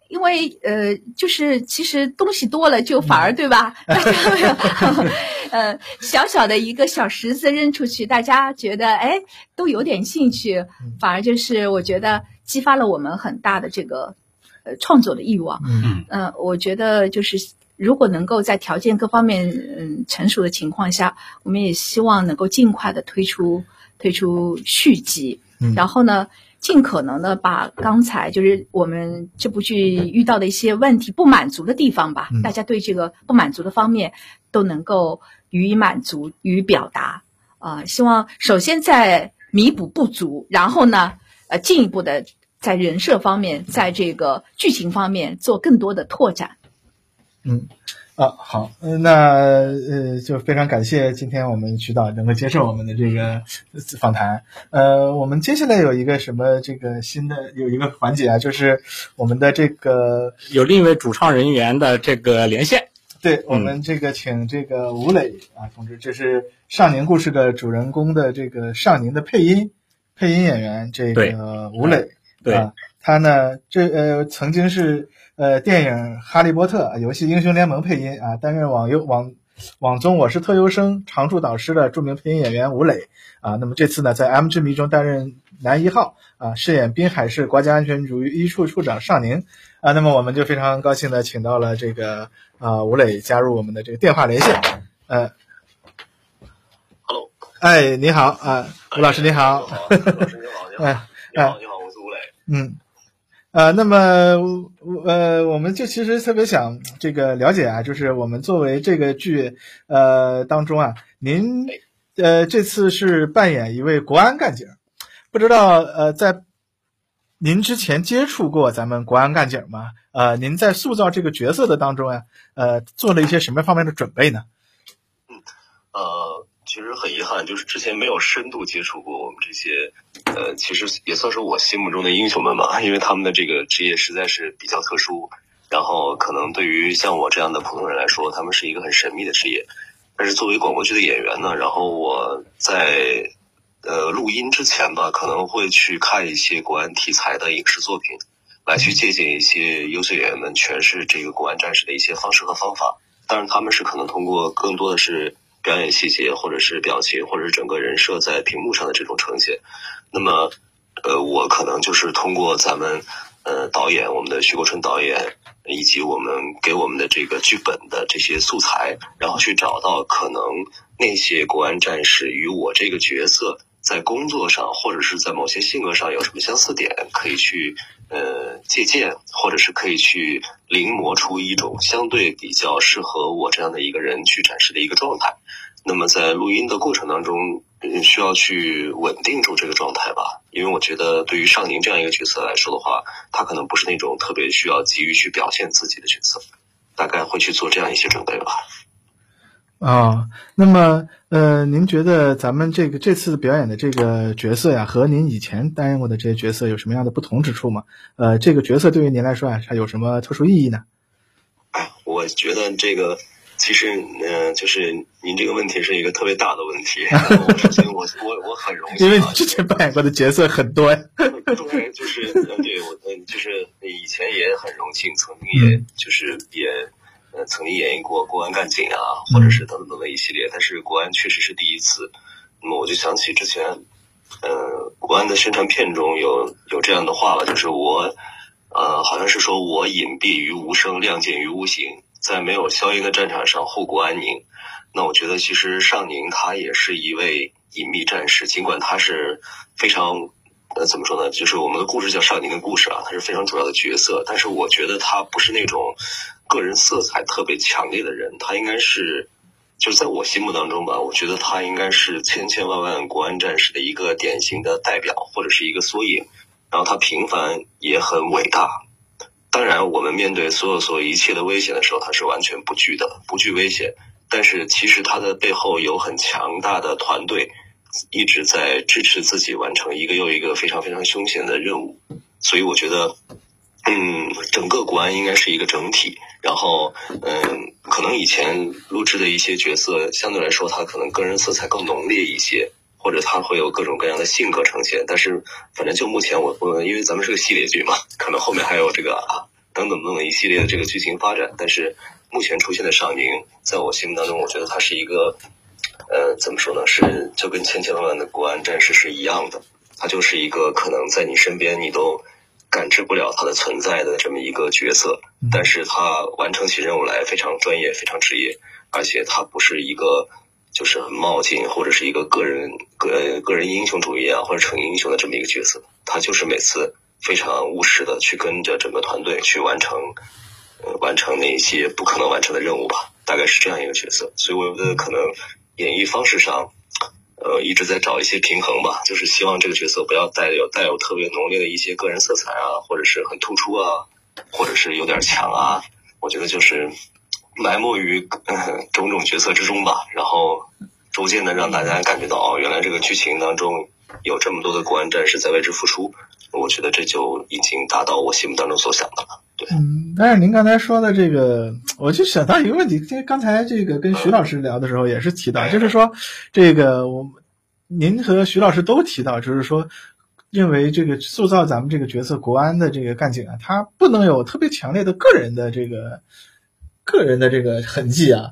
因为呃，就是其实东西多了，就反而、嗯、对吧？大家没有呃小小的一个小石子扔出去，大家觉得哎都有点兴趣，反而就是我觉得激发了我们很大的这个呃创作的欲望。嗯嗯、呃，我觉得就是。如果能够在条件各方面嗯成熟的情况下，我们也希望能够尽快的推出推出续集，然后呢，尽可能的把刚才就是我们这部剧遇到的一些问题不满足的地方吧，大家对这个不满足的方面都能够予以满足予以表达啊、呃，希望首先在弥补不足，然后呢，呃，进一步的在人设方面，在这个剧情方面做更多的拓展。嗯，啊好，那呃就非常感谢今天我们徐导能够接受我们的这个访谈。呃，我们接下来有一个什么这个新的有一个环节啊，就是我们的这个有另一位主创人员的这个连线。对，我们这个请这个吴磊啊同志，这是尚宁故事的主人公的这个尚宁的配音配音演员这个吴磊。对，啊、他呢这呃曾经是。呃，电影《哈利波特》、游戏《英雄联盟》配音啊，担任网游网网综《我是特优生》常驻导师的著名配音演员吴磊啊，那么这次呢在 M 之谜中担任男一号啊，饰演滨海市国家安全局一处处长尚宁啊，那么我们就非常高兴的请到了这个啊吴磊加入我们的这个电话连线。呃 ，Hello， 哎，你好啊，吴老师你好，哎、老师你好，你好，哎、你好，你好，我是吴磊，嗯。呃，那么呃，我们就其实特别想这个了解啊，就是我们作为这个剧呃当中啊，您呃这次是扮演一位国安干警，不知道呃在您之前接触过咱们国安干警吗？呃，您在塑造这个角色的当中啊，呃做了一些什么方面的准备呢？嗯，呃，其实很遗憾，就是之前没有深度接触过我们这些。呃，其实也算是我心目中的英雄们吧，因为他们的这个职业实在是比较特殊，然后可能对于像我这样的普通人来说，他们是一个很神秘的职业。但是作为广播剧的演员呢，然后我在呃录音之前吧，可能会去看一些国安题材的影视作品，来去借鉴一些优秀演员们诠释这个国安战士的一些方式和方法。当然，他们是可能通过更多的是表演细节，或者是表情，或者是整个人设在屏幕上的这种呈现。那么，呃，我可能就是通过咱们呃导演，我们的徐国春导演，以及我们给我们的这个剧本的这些素材，然后去找到可能那些国安战士与我这个角色在工作上，或者是在某些性格上有什么相似点，可以去呃借鉴，或者是可以去临摹出一种相对比较适合我这样的一个人去展示的一个状态。那么在录音的过程当中，需要去稳定住这个状态吧，因为我觉得对于尚宁这样一个角色来说的话，他可能不是那种特别需要急于去表现自己的角色，大概会去做这样一些准备吧。啊、哦，那么呃，您觉得咱们这个这次表演的这个角色呀，和您以前担任过的这些角色有什么样的不同之处吗？呃，这个角色对于您来说啊，它有什么特殊意义呢？我觉得这个。其实，嗯、呃，就是您这个问题是一个特别大的问题。首先我，我我我很荣幸、啊，因为你之前扮演过的角色很多。对，就是对我，嗯，就是以前也很荣幸，曾经也就是也，呃，曾经演绎过国安干警啊，或者是等等的一系列。但是国安确实是第一次，那么我就想起之前，呃，国安的宣传片中有有这样的话吧，就是我，呃，好像是说我隐蔽于无声，亮剑于无形。在没有硝烟的战场上护国安宁，那我觉得其实尚宁他也是一位隐秘战士，尽管他是非常呃怎么说呢，就是我们的故事叫尚宁的故事啊，他是非常主要的角色，但是我觉得他不是那种个人色彩特别强烈的人，他应该是就是在我心目当中吧，我觉得他应该是千千万万国安战士的一个典型的代表或者是一个缩影，然后他平凡也很伟大。当然我们面对所有所有一切的危险的时候，他是完全不惧的，不惧危险，但是其实他的背后有很强大的团队一直在支持自己完成一个又一个非常非常凶险的任务，所以我觉得嗯，整个国安应该是一个整体，然后嗯，可能以前录制的一些角色相对来说他可能个人色彩更浓烈一些，或者他会有各种各样的性格呈现，但是反正就目前我我因为咱们是个系列剧嘛，可能后面还有这个啊等等等等一系列的这个剧情发展，但是目前出现的尚宁，在我心目当中，我觉得他是一个呃怎么说呢，是就跟千千万万的国安战士是一样的，他就是一个可能在你身边你都感知不了他的存在的这么一个角色，但是他完成起任务来非常专业，非常职业，而且他不是一个。就是很冒进，或者是一个个人个个人英雄主义啊，或者成英雄的这么一个角色，他就是每次非常务实的去跟着整个团队去完成，呃，完成那些不可能完成的任务吧，大概是这样一个角色。所以我觉得可能演绎方式上，呃，一直在找一些平衡吧，就是希望这个角色不要带有带有特别浓烈的一些个人色彩啊，或者是很突出啊，或者是有点强啊，我觉得就是。埋没于、嗯、种种角色之中吧，然后逐渐的让大家感觉到哦，原来这个剧情当中有这么多的国安战士在为之付出，我觉得这就已经达到我心目当中所想的了。对，嗯，但是您刚才说的这个，我就想到一个问题，刚才这个跟徐老师聊的时候也是提到，嗯、就是说这个我您和徐老师都提到，就是说。认为这个塑造咱们这个角色国安的这个干警啊，他不能有特别强烈的个人的这个个人的这个痕迹啊，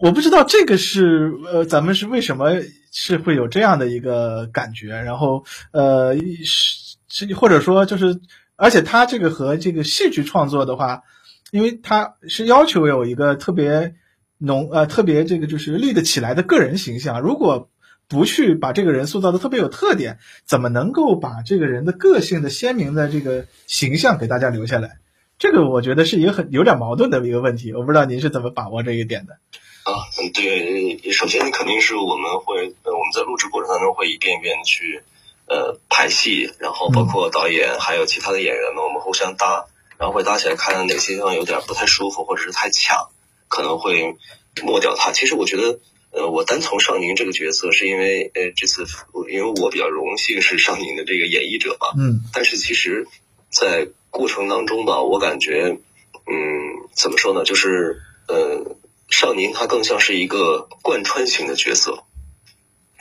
我不知道这个是呃咱们是为什么是会有这样的一个感觉，然后呃是或者说就是而且他这个和这个戏剧创作的话，因为他是要求有一个特别浓呃特别这个就是立得起来的个人形象，如果不去把这个人塑造的特别有特点，怎么能够把这个人的个性的鲜明的这个形象给大家留下来，这个我觉得是一个很有点矛盾的一个问题，我不知道您是怎么把握这一点的。啊，对，首先肯定是我们会，我们在录制过程当中会一遍一遍去，呃，排戏，然后包括导演还有其他的演员们，我们互相搭，然后会搭起来看哪些地方有点不太舒服或者是太抢，可能会抹掉它。其实我觉得，呃，我单从尚宁这个角色，是因为，呃，这次因为我比较荣幸是尚宁的这个演绎者嘛，嗯，但是其实，在过程当中吧，我感觉，嗯，怎么说呢，就是，呃。尚宁他更像是一个贯穿型的角色，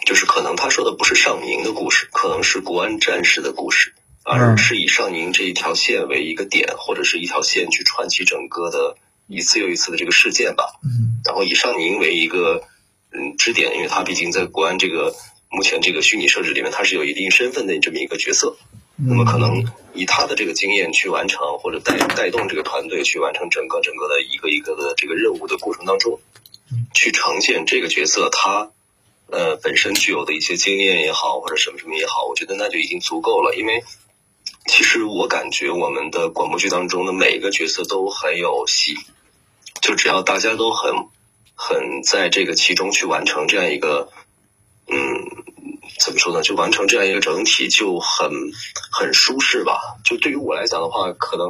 就是可能他说的不是尚宁的故事，可能是国安战士的故事，而是以尚宁这一条线为一个点，或者是一条线去串起整个的一次又一次的这个事件吧。然后以尚宁为一个嗯支点，因为他毕竟在国安这个目前这个虚拟设置里面，他是有一定身份的这么一个角色。那么可能以他的这个经验去完成，或者带带动这个团队去完成整个整个的一个一个的这个任务的过程当中，去呈现这个角色他呃本身具有的一些经验也好，或者什么什么也好，我觉得那就已经足够了。因为其实我感觉我们的广播剧当中的每个角色都很有戏，就只要大家都很很在这个其中去完成这样一个嗯。怎么说呢？就完成这样一个整体就很很舒适吧。就对于我来讲的话，可能，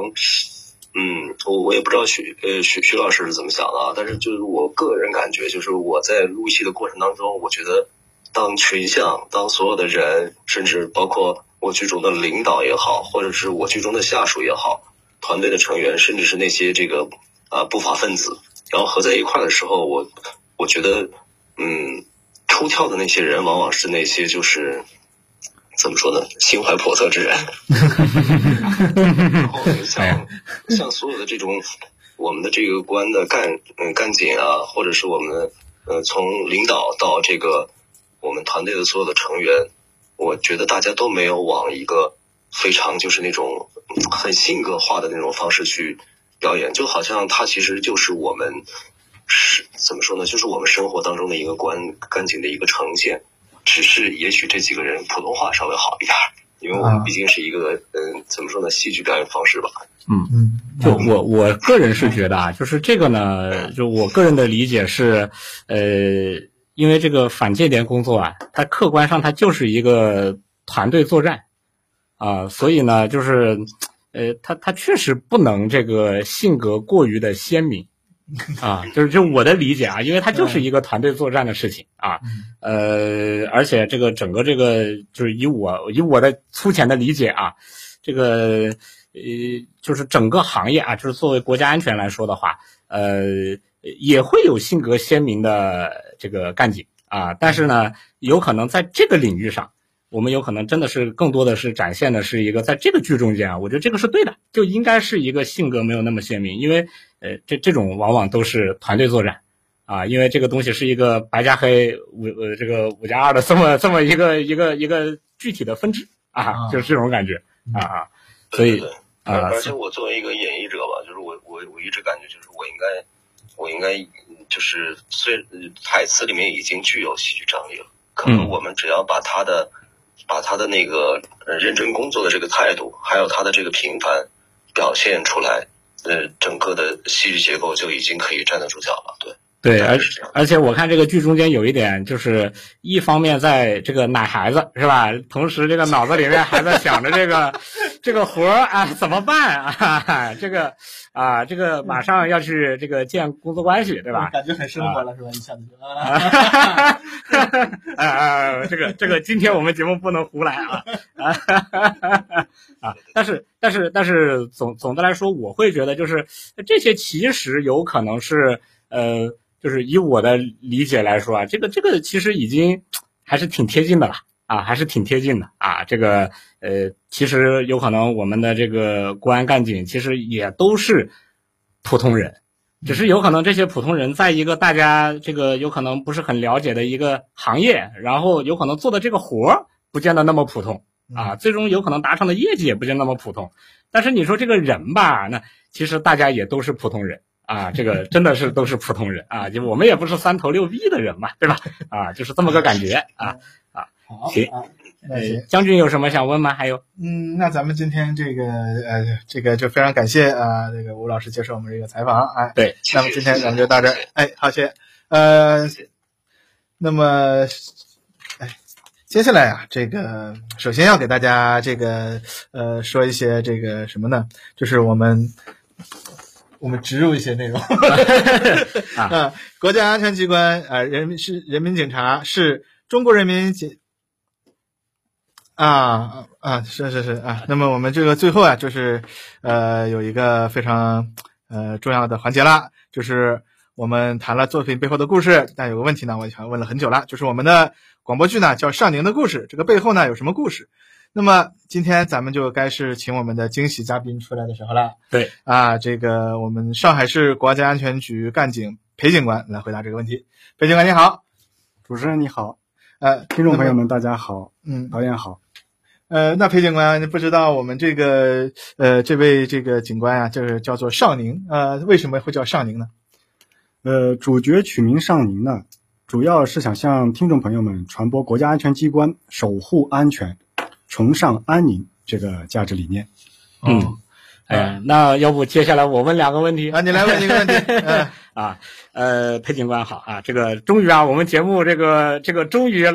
嗯，我我也不知道徐呃徐徐老师是怎么想的啊。但是就是我个人感觉，就是我在录戏的过程当中，我觉得当群像，当所有的人，甚至包括我剧中的领导也好，或者是我剧中的下属也好，团队的成员，甚至是那些这个啊、呃、不法分子，然后合在一块的时候，我我觉得，嗯。出跳的那些人往往是那些就是怎么说呢，心怀叵测之人然后像像所有的这种我们的这个官的干嗯干警啊，或者是我们呃从领导到这个我们团队的所有的成员，我觉得大家都没有往一个非常就是那种很性格化的那种方式去表演，就好像他其实就是我们是怎么说呢？就是我们生活当中的一个观干净的一个呈现，只是也许这几个人普通话稍微好一点，因为我们毕竟是一个嗯、呃，怎么说呢？戏剧表演方式吧。嗯嗯，就我我个人是觉得啊，就是这个呢，就我个人的理解是，呃，因为这个反间谍工作啊，它客观上它就是一个团队作战啊、呃，所以呢，就是呃，它它确实不能这个性格过于的鲜明。啊，就是就我的理解啊，因为它就是一个团队作战的事情啊，呃，而且这个整个这个就是以我以我的粗浅的理解啊，这个呃就是整个行业啊，就是作为国家安全来说的话，呃，也会有性格鲜明的这个干警啊，但是呢，有可能在这个领域上，我们有可能真的是更多的是展现的是一个在这个剧中间啊，我觉得这个是对的，就应该是一个性格没有那么鲜明，因为呃这这种往往都是团队作战啊，因为这个东西是一个白加黑五呃这个五加二的这么这么一个一个一个具体的分支啊，就是这种感觉啊，所以啊，而且我作为一个演绎者吧，就是我我我一直感觉就是我应该我应该就是虽台词里面已经具有戏剧张力了，可能我们只要把他的。把他的那个认真工作的这个态度，还有他的这个平凡表现出来，呃，整个的戏剧结构就已经可以站得住脚了。对对，而而且我看这个剧中间有一点，就是一方面在这个奶孩子是吧，同时这个脑子里面还在想着这个这个活儿啊怎么办啊，这个啊这个马上要去这个建工作关系对吧？感觉很生活了、啊、是吧？一下子就啊。啊，这个这个，今天我们节目不能胡来啊！啊，啊但是但是但是总总的来说，我会觉得就是这些其实有可能是呃，就是以我的理解来说啊，这个这个其实已经还是挺贴近的了啊，还是挺贴近的啊。这个呃，其实有可能我们的这个国安干警其实也都是普通人只是有可能这些普通人在一个大家这个有可能不是很了解的一个行业，然后有可能做的这个活不见得那么普通啊，最终有可能达成的业绩也不见得那么普通。但是你说这个人吧，那其实大家也都是普通人啊，这个真的是都是普通人啊，就我们也不是三头六臂的人嘛，对吧？啊，就是这么个感觉啊啊。行，呃，将军有什么想问吗？还有，嗯，那咱们今天这个呃，这个就非常感谢啊、呃，这个吴老师接受我们这个采访，哎，对，那么今天咱们就到这儿，哎，好，谢谢，呃，那么，哎，接下来啊，这个首先要给大家这个呃说一些这个什么呢？就是我们。我们植入一些内容啊、呃，国家安全机关啊、呃，人民是人民警察，是中国人民警啊啊，是是是啊。那么我们这个最后啊，就是呃有一个非常呃重要的环节啦，就是我们谈了作品背后的故事，但有个问题呢，我想问了很久了，就是我们的广播剧呢叫《尚宁的故事》，这个背后呢有什么故事？那么今天咱们就该是请我们的惊喜嘉宾出来的时候了。对啊，这个我们上海市国家安全局干警裴警官来回答这个问题。裴警官你好，主持人你好，呃，听众朋友们大家好，嗯，导演好。呃，那裴警官不知道我们这个呃这位这个警官啊，就是叫做尚宁，呃，为什么会叫尚宁呢？呃，主角取名尚宁呢，主要是想向听众朋友们传播国家安全机关守护安全。崇尚安宁这个价值理念。嗯，哎，那要不接下来我问两个问题啊，你来问一个问题。嗯、啊，呃，裴警官好啊，这个终于啊，我们节目这个这个终于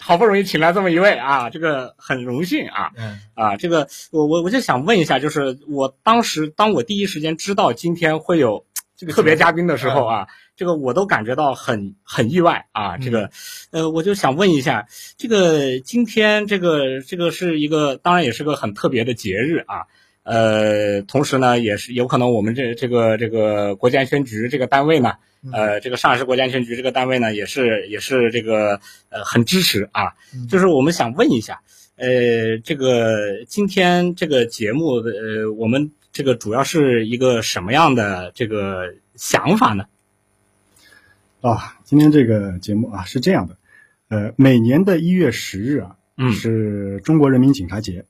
好不容易请来这么一位啊，这个很荣幸啊。嗯。啊，这个我我我就想问一下，就是我当时当我第一时间知道今天会有这个特别嘉宾的时候啊。嗯，这个我都感觉到很很意外啊！这个，呃，我就想问一下，这个今天这个这个是一个，当然也是个很特别的节日啊。呃，同时呢，也是有可能我们这这个这个国家安全局这个单位呢，呃，这个上海市国家安全局这个单位呢，也是也是这个呃很支持啊。就是我们想问一下，呃，这个今天这个节目，呃，我们这个主要是一个什么样的这个想法呢？啊、哦，今天这个节目啊是这样的，呃，每年的一月十日啊，嗯，是中国人民警察节，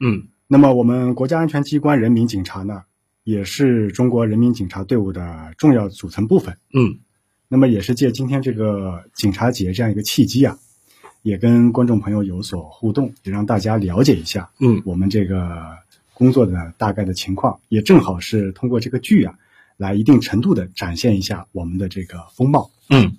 嗯，那么我们国家安全机关人民警察呢，也是中国人民警察队伍的重要组成部分，嗯，那么也是借今天这个警察节这样一个契机啊，也跟观众朋友有所互动，也让大家了解一下，嗯，我们这个工作的大概的情况，也正好是通过这个剧啊。来一定程度的展现一下我们的这个风貌。嗯，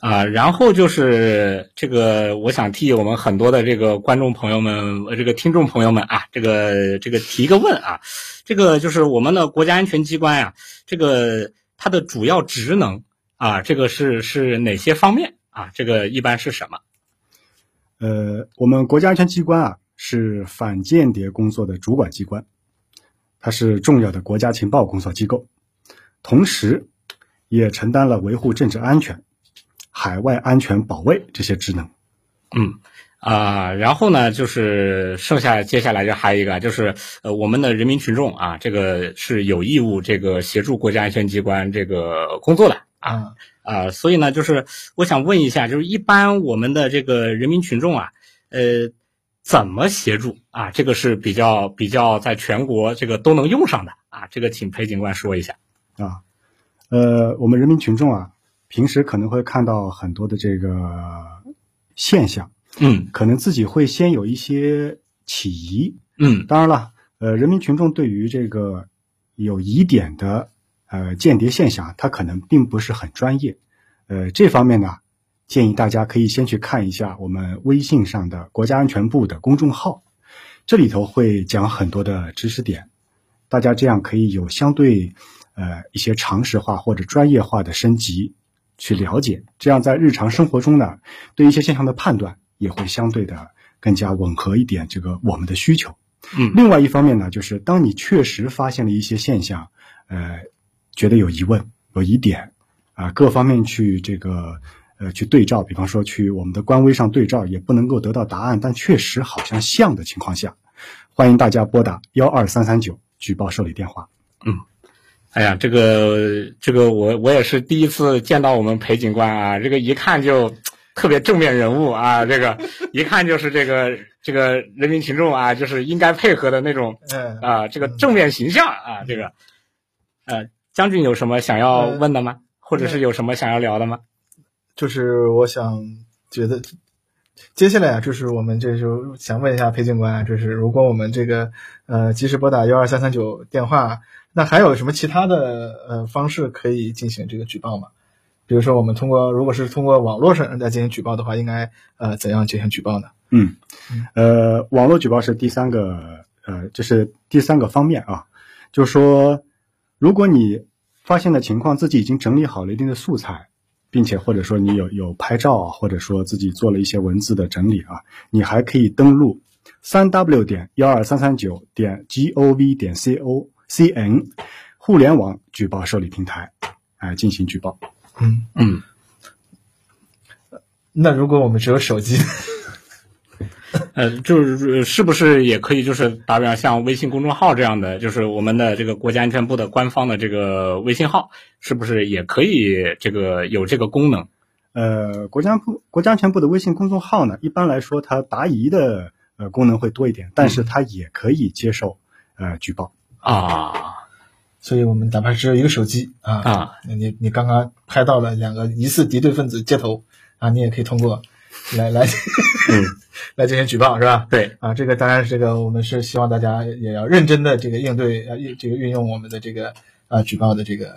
啊、呃，然后就是这个，我想替我们很多的这个观众朋友们、呃、这个听众朋友们啊，这个这个提个问啊，这个就是我们的国家安全机关啊，这个它的主要职能啊，这个是是哪些方面啊？这个一般是什么？呃，我们国家安全机关啊，是反间谍工作的主管机关，它是重要的国家情报工作机构。同时，也承担了维护政治安全、海外安全保卫这些职能。嗯，啊、呃，然后呢，就是剩下接下来就还有一个，就是呃，我们的人民群众啊，这个是有义务这个协助国家安全机关这个工作的啊啊、呃，所以呢，就是我想问一下，就是一般我们的这个人民群众啊，呃，怎么协助啊？这个是比较比较在全国这个都能用上的啊，这个请裴警官说一下。啊，呃，我们人民群众啊，平时可能会看到很多的这个现象，嗯，可能自己会先有一些起疑，嗯，当然了，呃，人民群众对于这个有疑点的呃间谍现象，他可能并不是很专业，呃，这方面呢，建议大家可以先去看一下我们微信上的国家安全部的公众号，这里头会讲很多的知识点，大家这样可以有相对。呃，一些常识化或者专业化的升级去了解，这样在日常生活中呢，对一些现象的判断也会相对的更加吻合一点这个我们的需求。嗯，另外一方面呢，就是当你确实发现了一些现象，呃，觉得有疑问、有疑点啊、呃，各方面去这个呃去对照，比方说去我们的官微上对照，也不能够得到答案，但确实好像像的情况下，欢迎大家拨打一二三三九举报受理电话。嗯。哎呀，这个这个我我也是第一次见到我们裴警官啊，这个一看就特别正面人物啊，这个一看就是这个这个人民群众啊，就是应该配合的那种啊，这个正面形象啊，这个呃，将军有什么想要问的吗？或者是有什么想要聊的吗？就是我想觉得接下来啊，就是我们这就想问一下裴警官啊，就是如果我们这个呃及时拨打一二三三九电话，那还有什么其他的呃方式可以进行这个举报吗？比如说我们通过如果是通过网络上来进行举报的话，应该呃怎样进行举报呢？嗯呃网络举报是第三个呃这是第三个方面啊，就是说如果你发现的情况自己已经整理好了一定的素材，并且或者说你有有拍照啊，或者说自己做了一些文字的整理啊，你还可以登录 三 w 点 一二三三九 点 gov 点 c o 点 c n 互联网举报受理平台来、呃、进行举报。嗯嗯，那如果我们只有手机，呃，就是是不是也可以就是打比方像微信公众号这样的，就是我们的这个国家安全部的官方的这个微信号，是不是也可以这个有这个功能？呃，国家部国家安全部的微信公众号呢，一般来说它答疑的呃功能会多一点，但是它也可以接受呃举报啊。所以我们哪怕只有一个手机啊，啊你你刚刚拍到了两个疑似敌对分子接头啊，你也可以通过来来、嗯、来进行举报，是吧？对啊，这个当然是这个我们是希望大家也要认真的这个应对，这个运用我们的这个啊举报的这个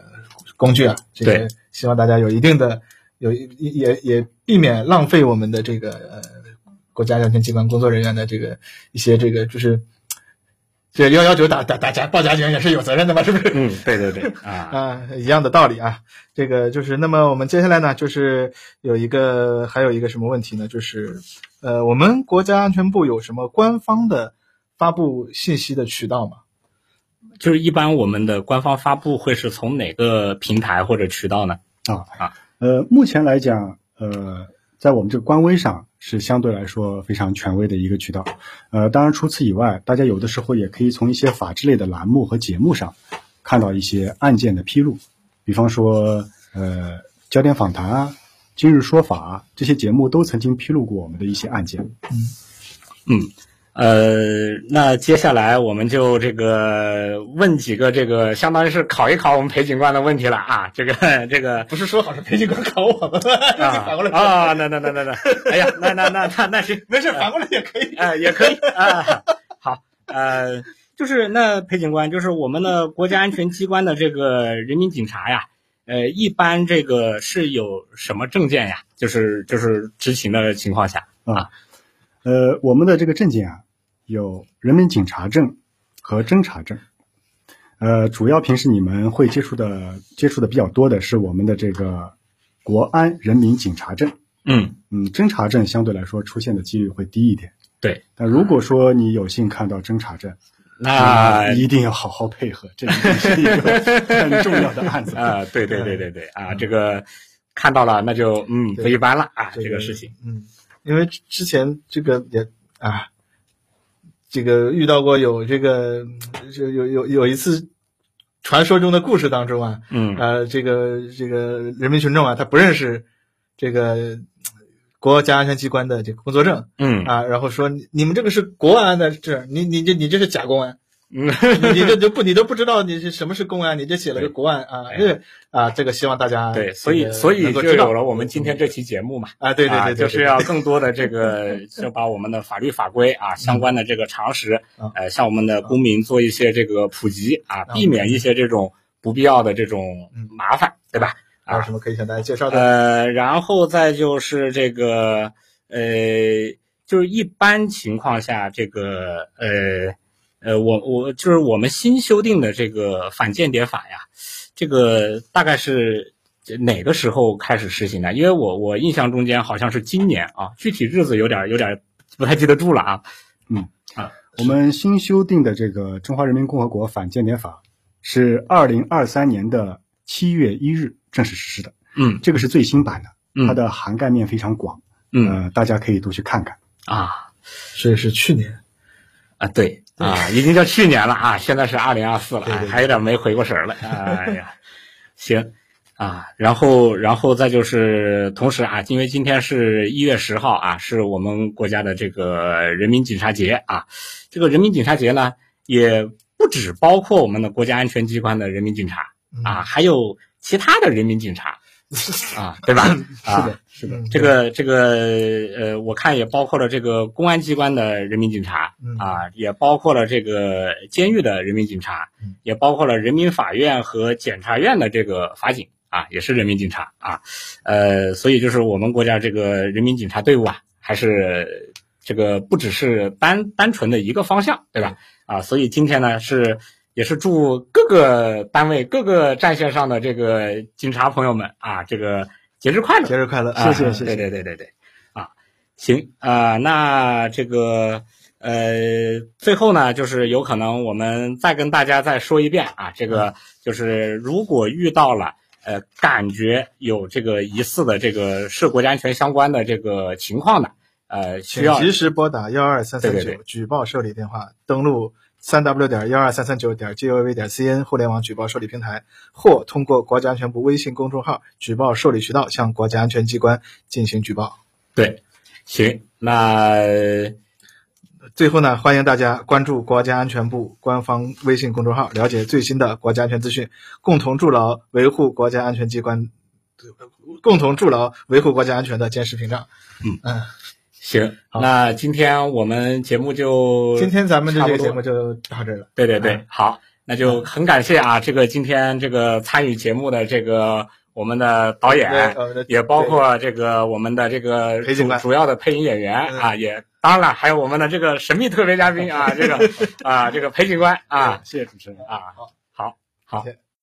工具啊，这个希望大家有一定的有也也避免浪费我们的这个呃国家安全机关工作人员的这个一些这个就是。这一一九打打打假报假警也是有责任的嘛，是不是？嗯，对对对啊啊，一样的道理啊。这个就是那么我们接下来呢，就是有一个还有一个什么问题呢？就是呃，我们国家安全部有什么官方的发布信息的渠道吗？就是一般我们的官方发布会是从哪个平台或者渠道呢？啊啊呃，目前来讲呃，在我们这个官微上。是相对来说非常权威的一个渠道，呃，当然除此以外，大家有的时候也可以从一些法制类的栏目和节目上看到一些案件的披露，比方说呃焦点访谈啊、今日说法啊，这些节目都曾经披露过我们的一些案件。嗯嗯，呃，那接下来我们就这个问几个这个相当于是考一考我们裴警官的问题了啊，这个这个不是说好是裴警官考我们吗？啊反过来啊，那那那那那，哎呀，那那那那那行，没事，反过来也可以，哎、呃、也可以啊。好，呃，就是那裴警官，就是我们的国家安全机关的这个人民警察呀，呃，一般这个是有什么证件呀？就是就是执勤的情况下啊。嗯呃，我们的这个证件啊，有人民警察证和侦查证。呃，主要平时你们会接触的、接触的比较多的是我们的这个国安人民警察证。嗯嗯，侦查证相对来说出现的几率会低一点。对，但如果说你有幸看到侦查证，那、嗯、一定要好好配合，这是一个很重要的案子啊！对对对对对啊，这个看到了那就嗯不一般了啊，这个事情嗯。因为之前这个也啊，这个遇到过有这个有有有一次传说中的故事当中啊，嗯呃这个这个人民群众啊，他不认识这个国家安全机关的这个工作证，嗯啊，然后说你们这个是国安的证，你你这你这是假公安。嗯你这就不你都不知道你是什么是公安，你这写了个国安啊，对啊，这个希望大家对，所以所以就有了我们今天这期节目嘛啊，对对 对, 对, 对, 对, 对、啊、就是要更多的这个就把我们的法律法规啊相关的这个常识、嗯、呃向我们的公民做一些这个普及啊、嗯、避免一些这种不必要的这种麻烦、嗯、对吧？还有什么可以向大家介绍的？呃然后再就是这个呃就是一般情况下这个呃呃，我我就是我们新修订的这个反间谍法呀，这个大概是哪个时候开始实行的？因为我我印象中间好像是今年啊，具体日子有点有点不太记得住了啊。嗯啊，我们新修订的这个《中华人民共和国反间谍法》是二零二三年的七月一日正式实施的。嗯，这个是最新版的，嗯、它的涵盖面非常广。嗯、呃，大家可以都去看看啊。这是去年。啊，对啊，已经叫去年了啊，现在是二零二四了，对对对，还有点没回过神来。哎呀，行啊，然后然后再就是同时啊，因为今天是一月十号啊，是我们国家的这个人民警察节啊，这个人民警察节呢也不只包括我们的国家安全机关的人民警察啊，还有其他的人民警察。啊，对吧？啊，是的，是的，这个这个呃，我看也包括了这个公安机关的人民警察啊，也包括了这个监狱的人民警察，也包括了人民法院和检察院的这个法警啊，也是人民警察啊，呃，所以就是我们国家这个人民警察队伍啊，还是这个不只是单单纯的一个方向，对吧？啊，所以今天呢是。也是祝各个单位、各个战线上的这个警察朋友们啊，这个节日快乐！节日快乐！谢谢，啊、谢谢。对对对对对，啊，行啊、呃，那这个呃，最后呢，就是有可能我们再跟大家再说一遍啊，这个就是如果遇到了呃，感觉有这个疑似的这个涉国家安全相关的这个情况的，呃，需要及时拨打一二三三九举报受理电话，登录。三 w 点 一二三三九 点 gov 点 c n 互联网举报受理平台，或通过国家安全部微信公众号举报受理渠道向国家安全机关进行举报。对，行，那最后呢，欢迎大家关注国家安全部官方微信公众号，了解最新的国家安全资讯，共同筑牢维护国家安全机关，共同筑牢维护国家安全的坚实屏障。嗯嗯。行，那今天我们节目就今天咱们这个节目就到这了。对对对，嗯、好，那就很感谢啊，这个今天这个参与节目的这个我们的导演，也包括这个我们的这个主主要的配音演员啊，也当然了，还有我们的这个神秘特别嘉宾啊，这个啊这个裴警官啊，谢谢主持人啊，好，好，好。谢谢。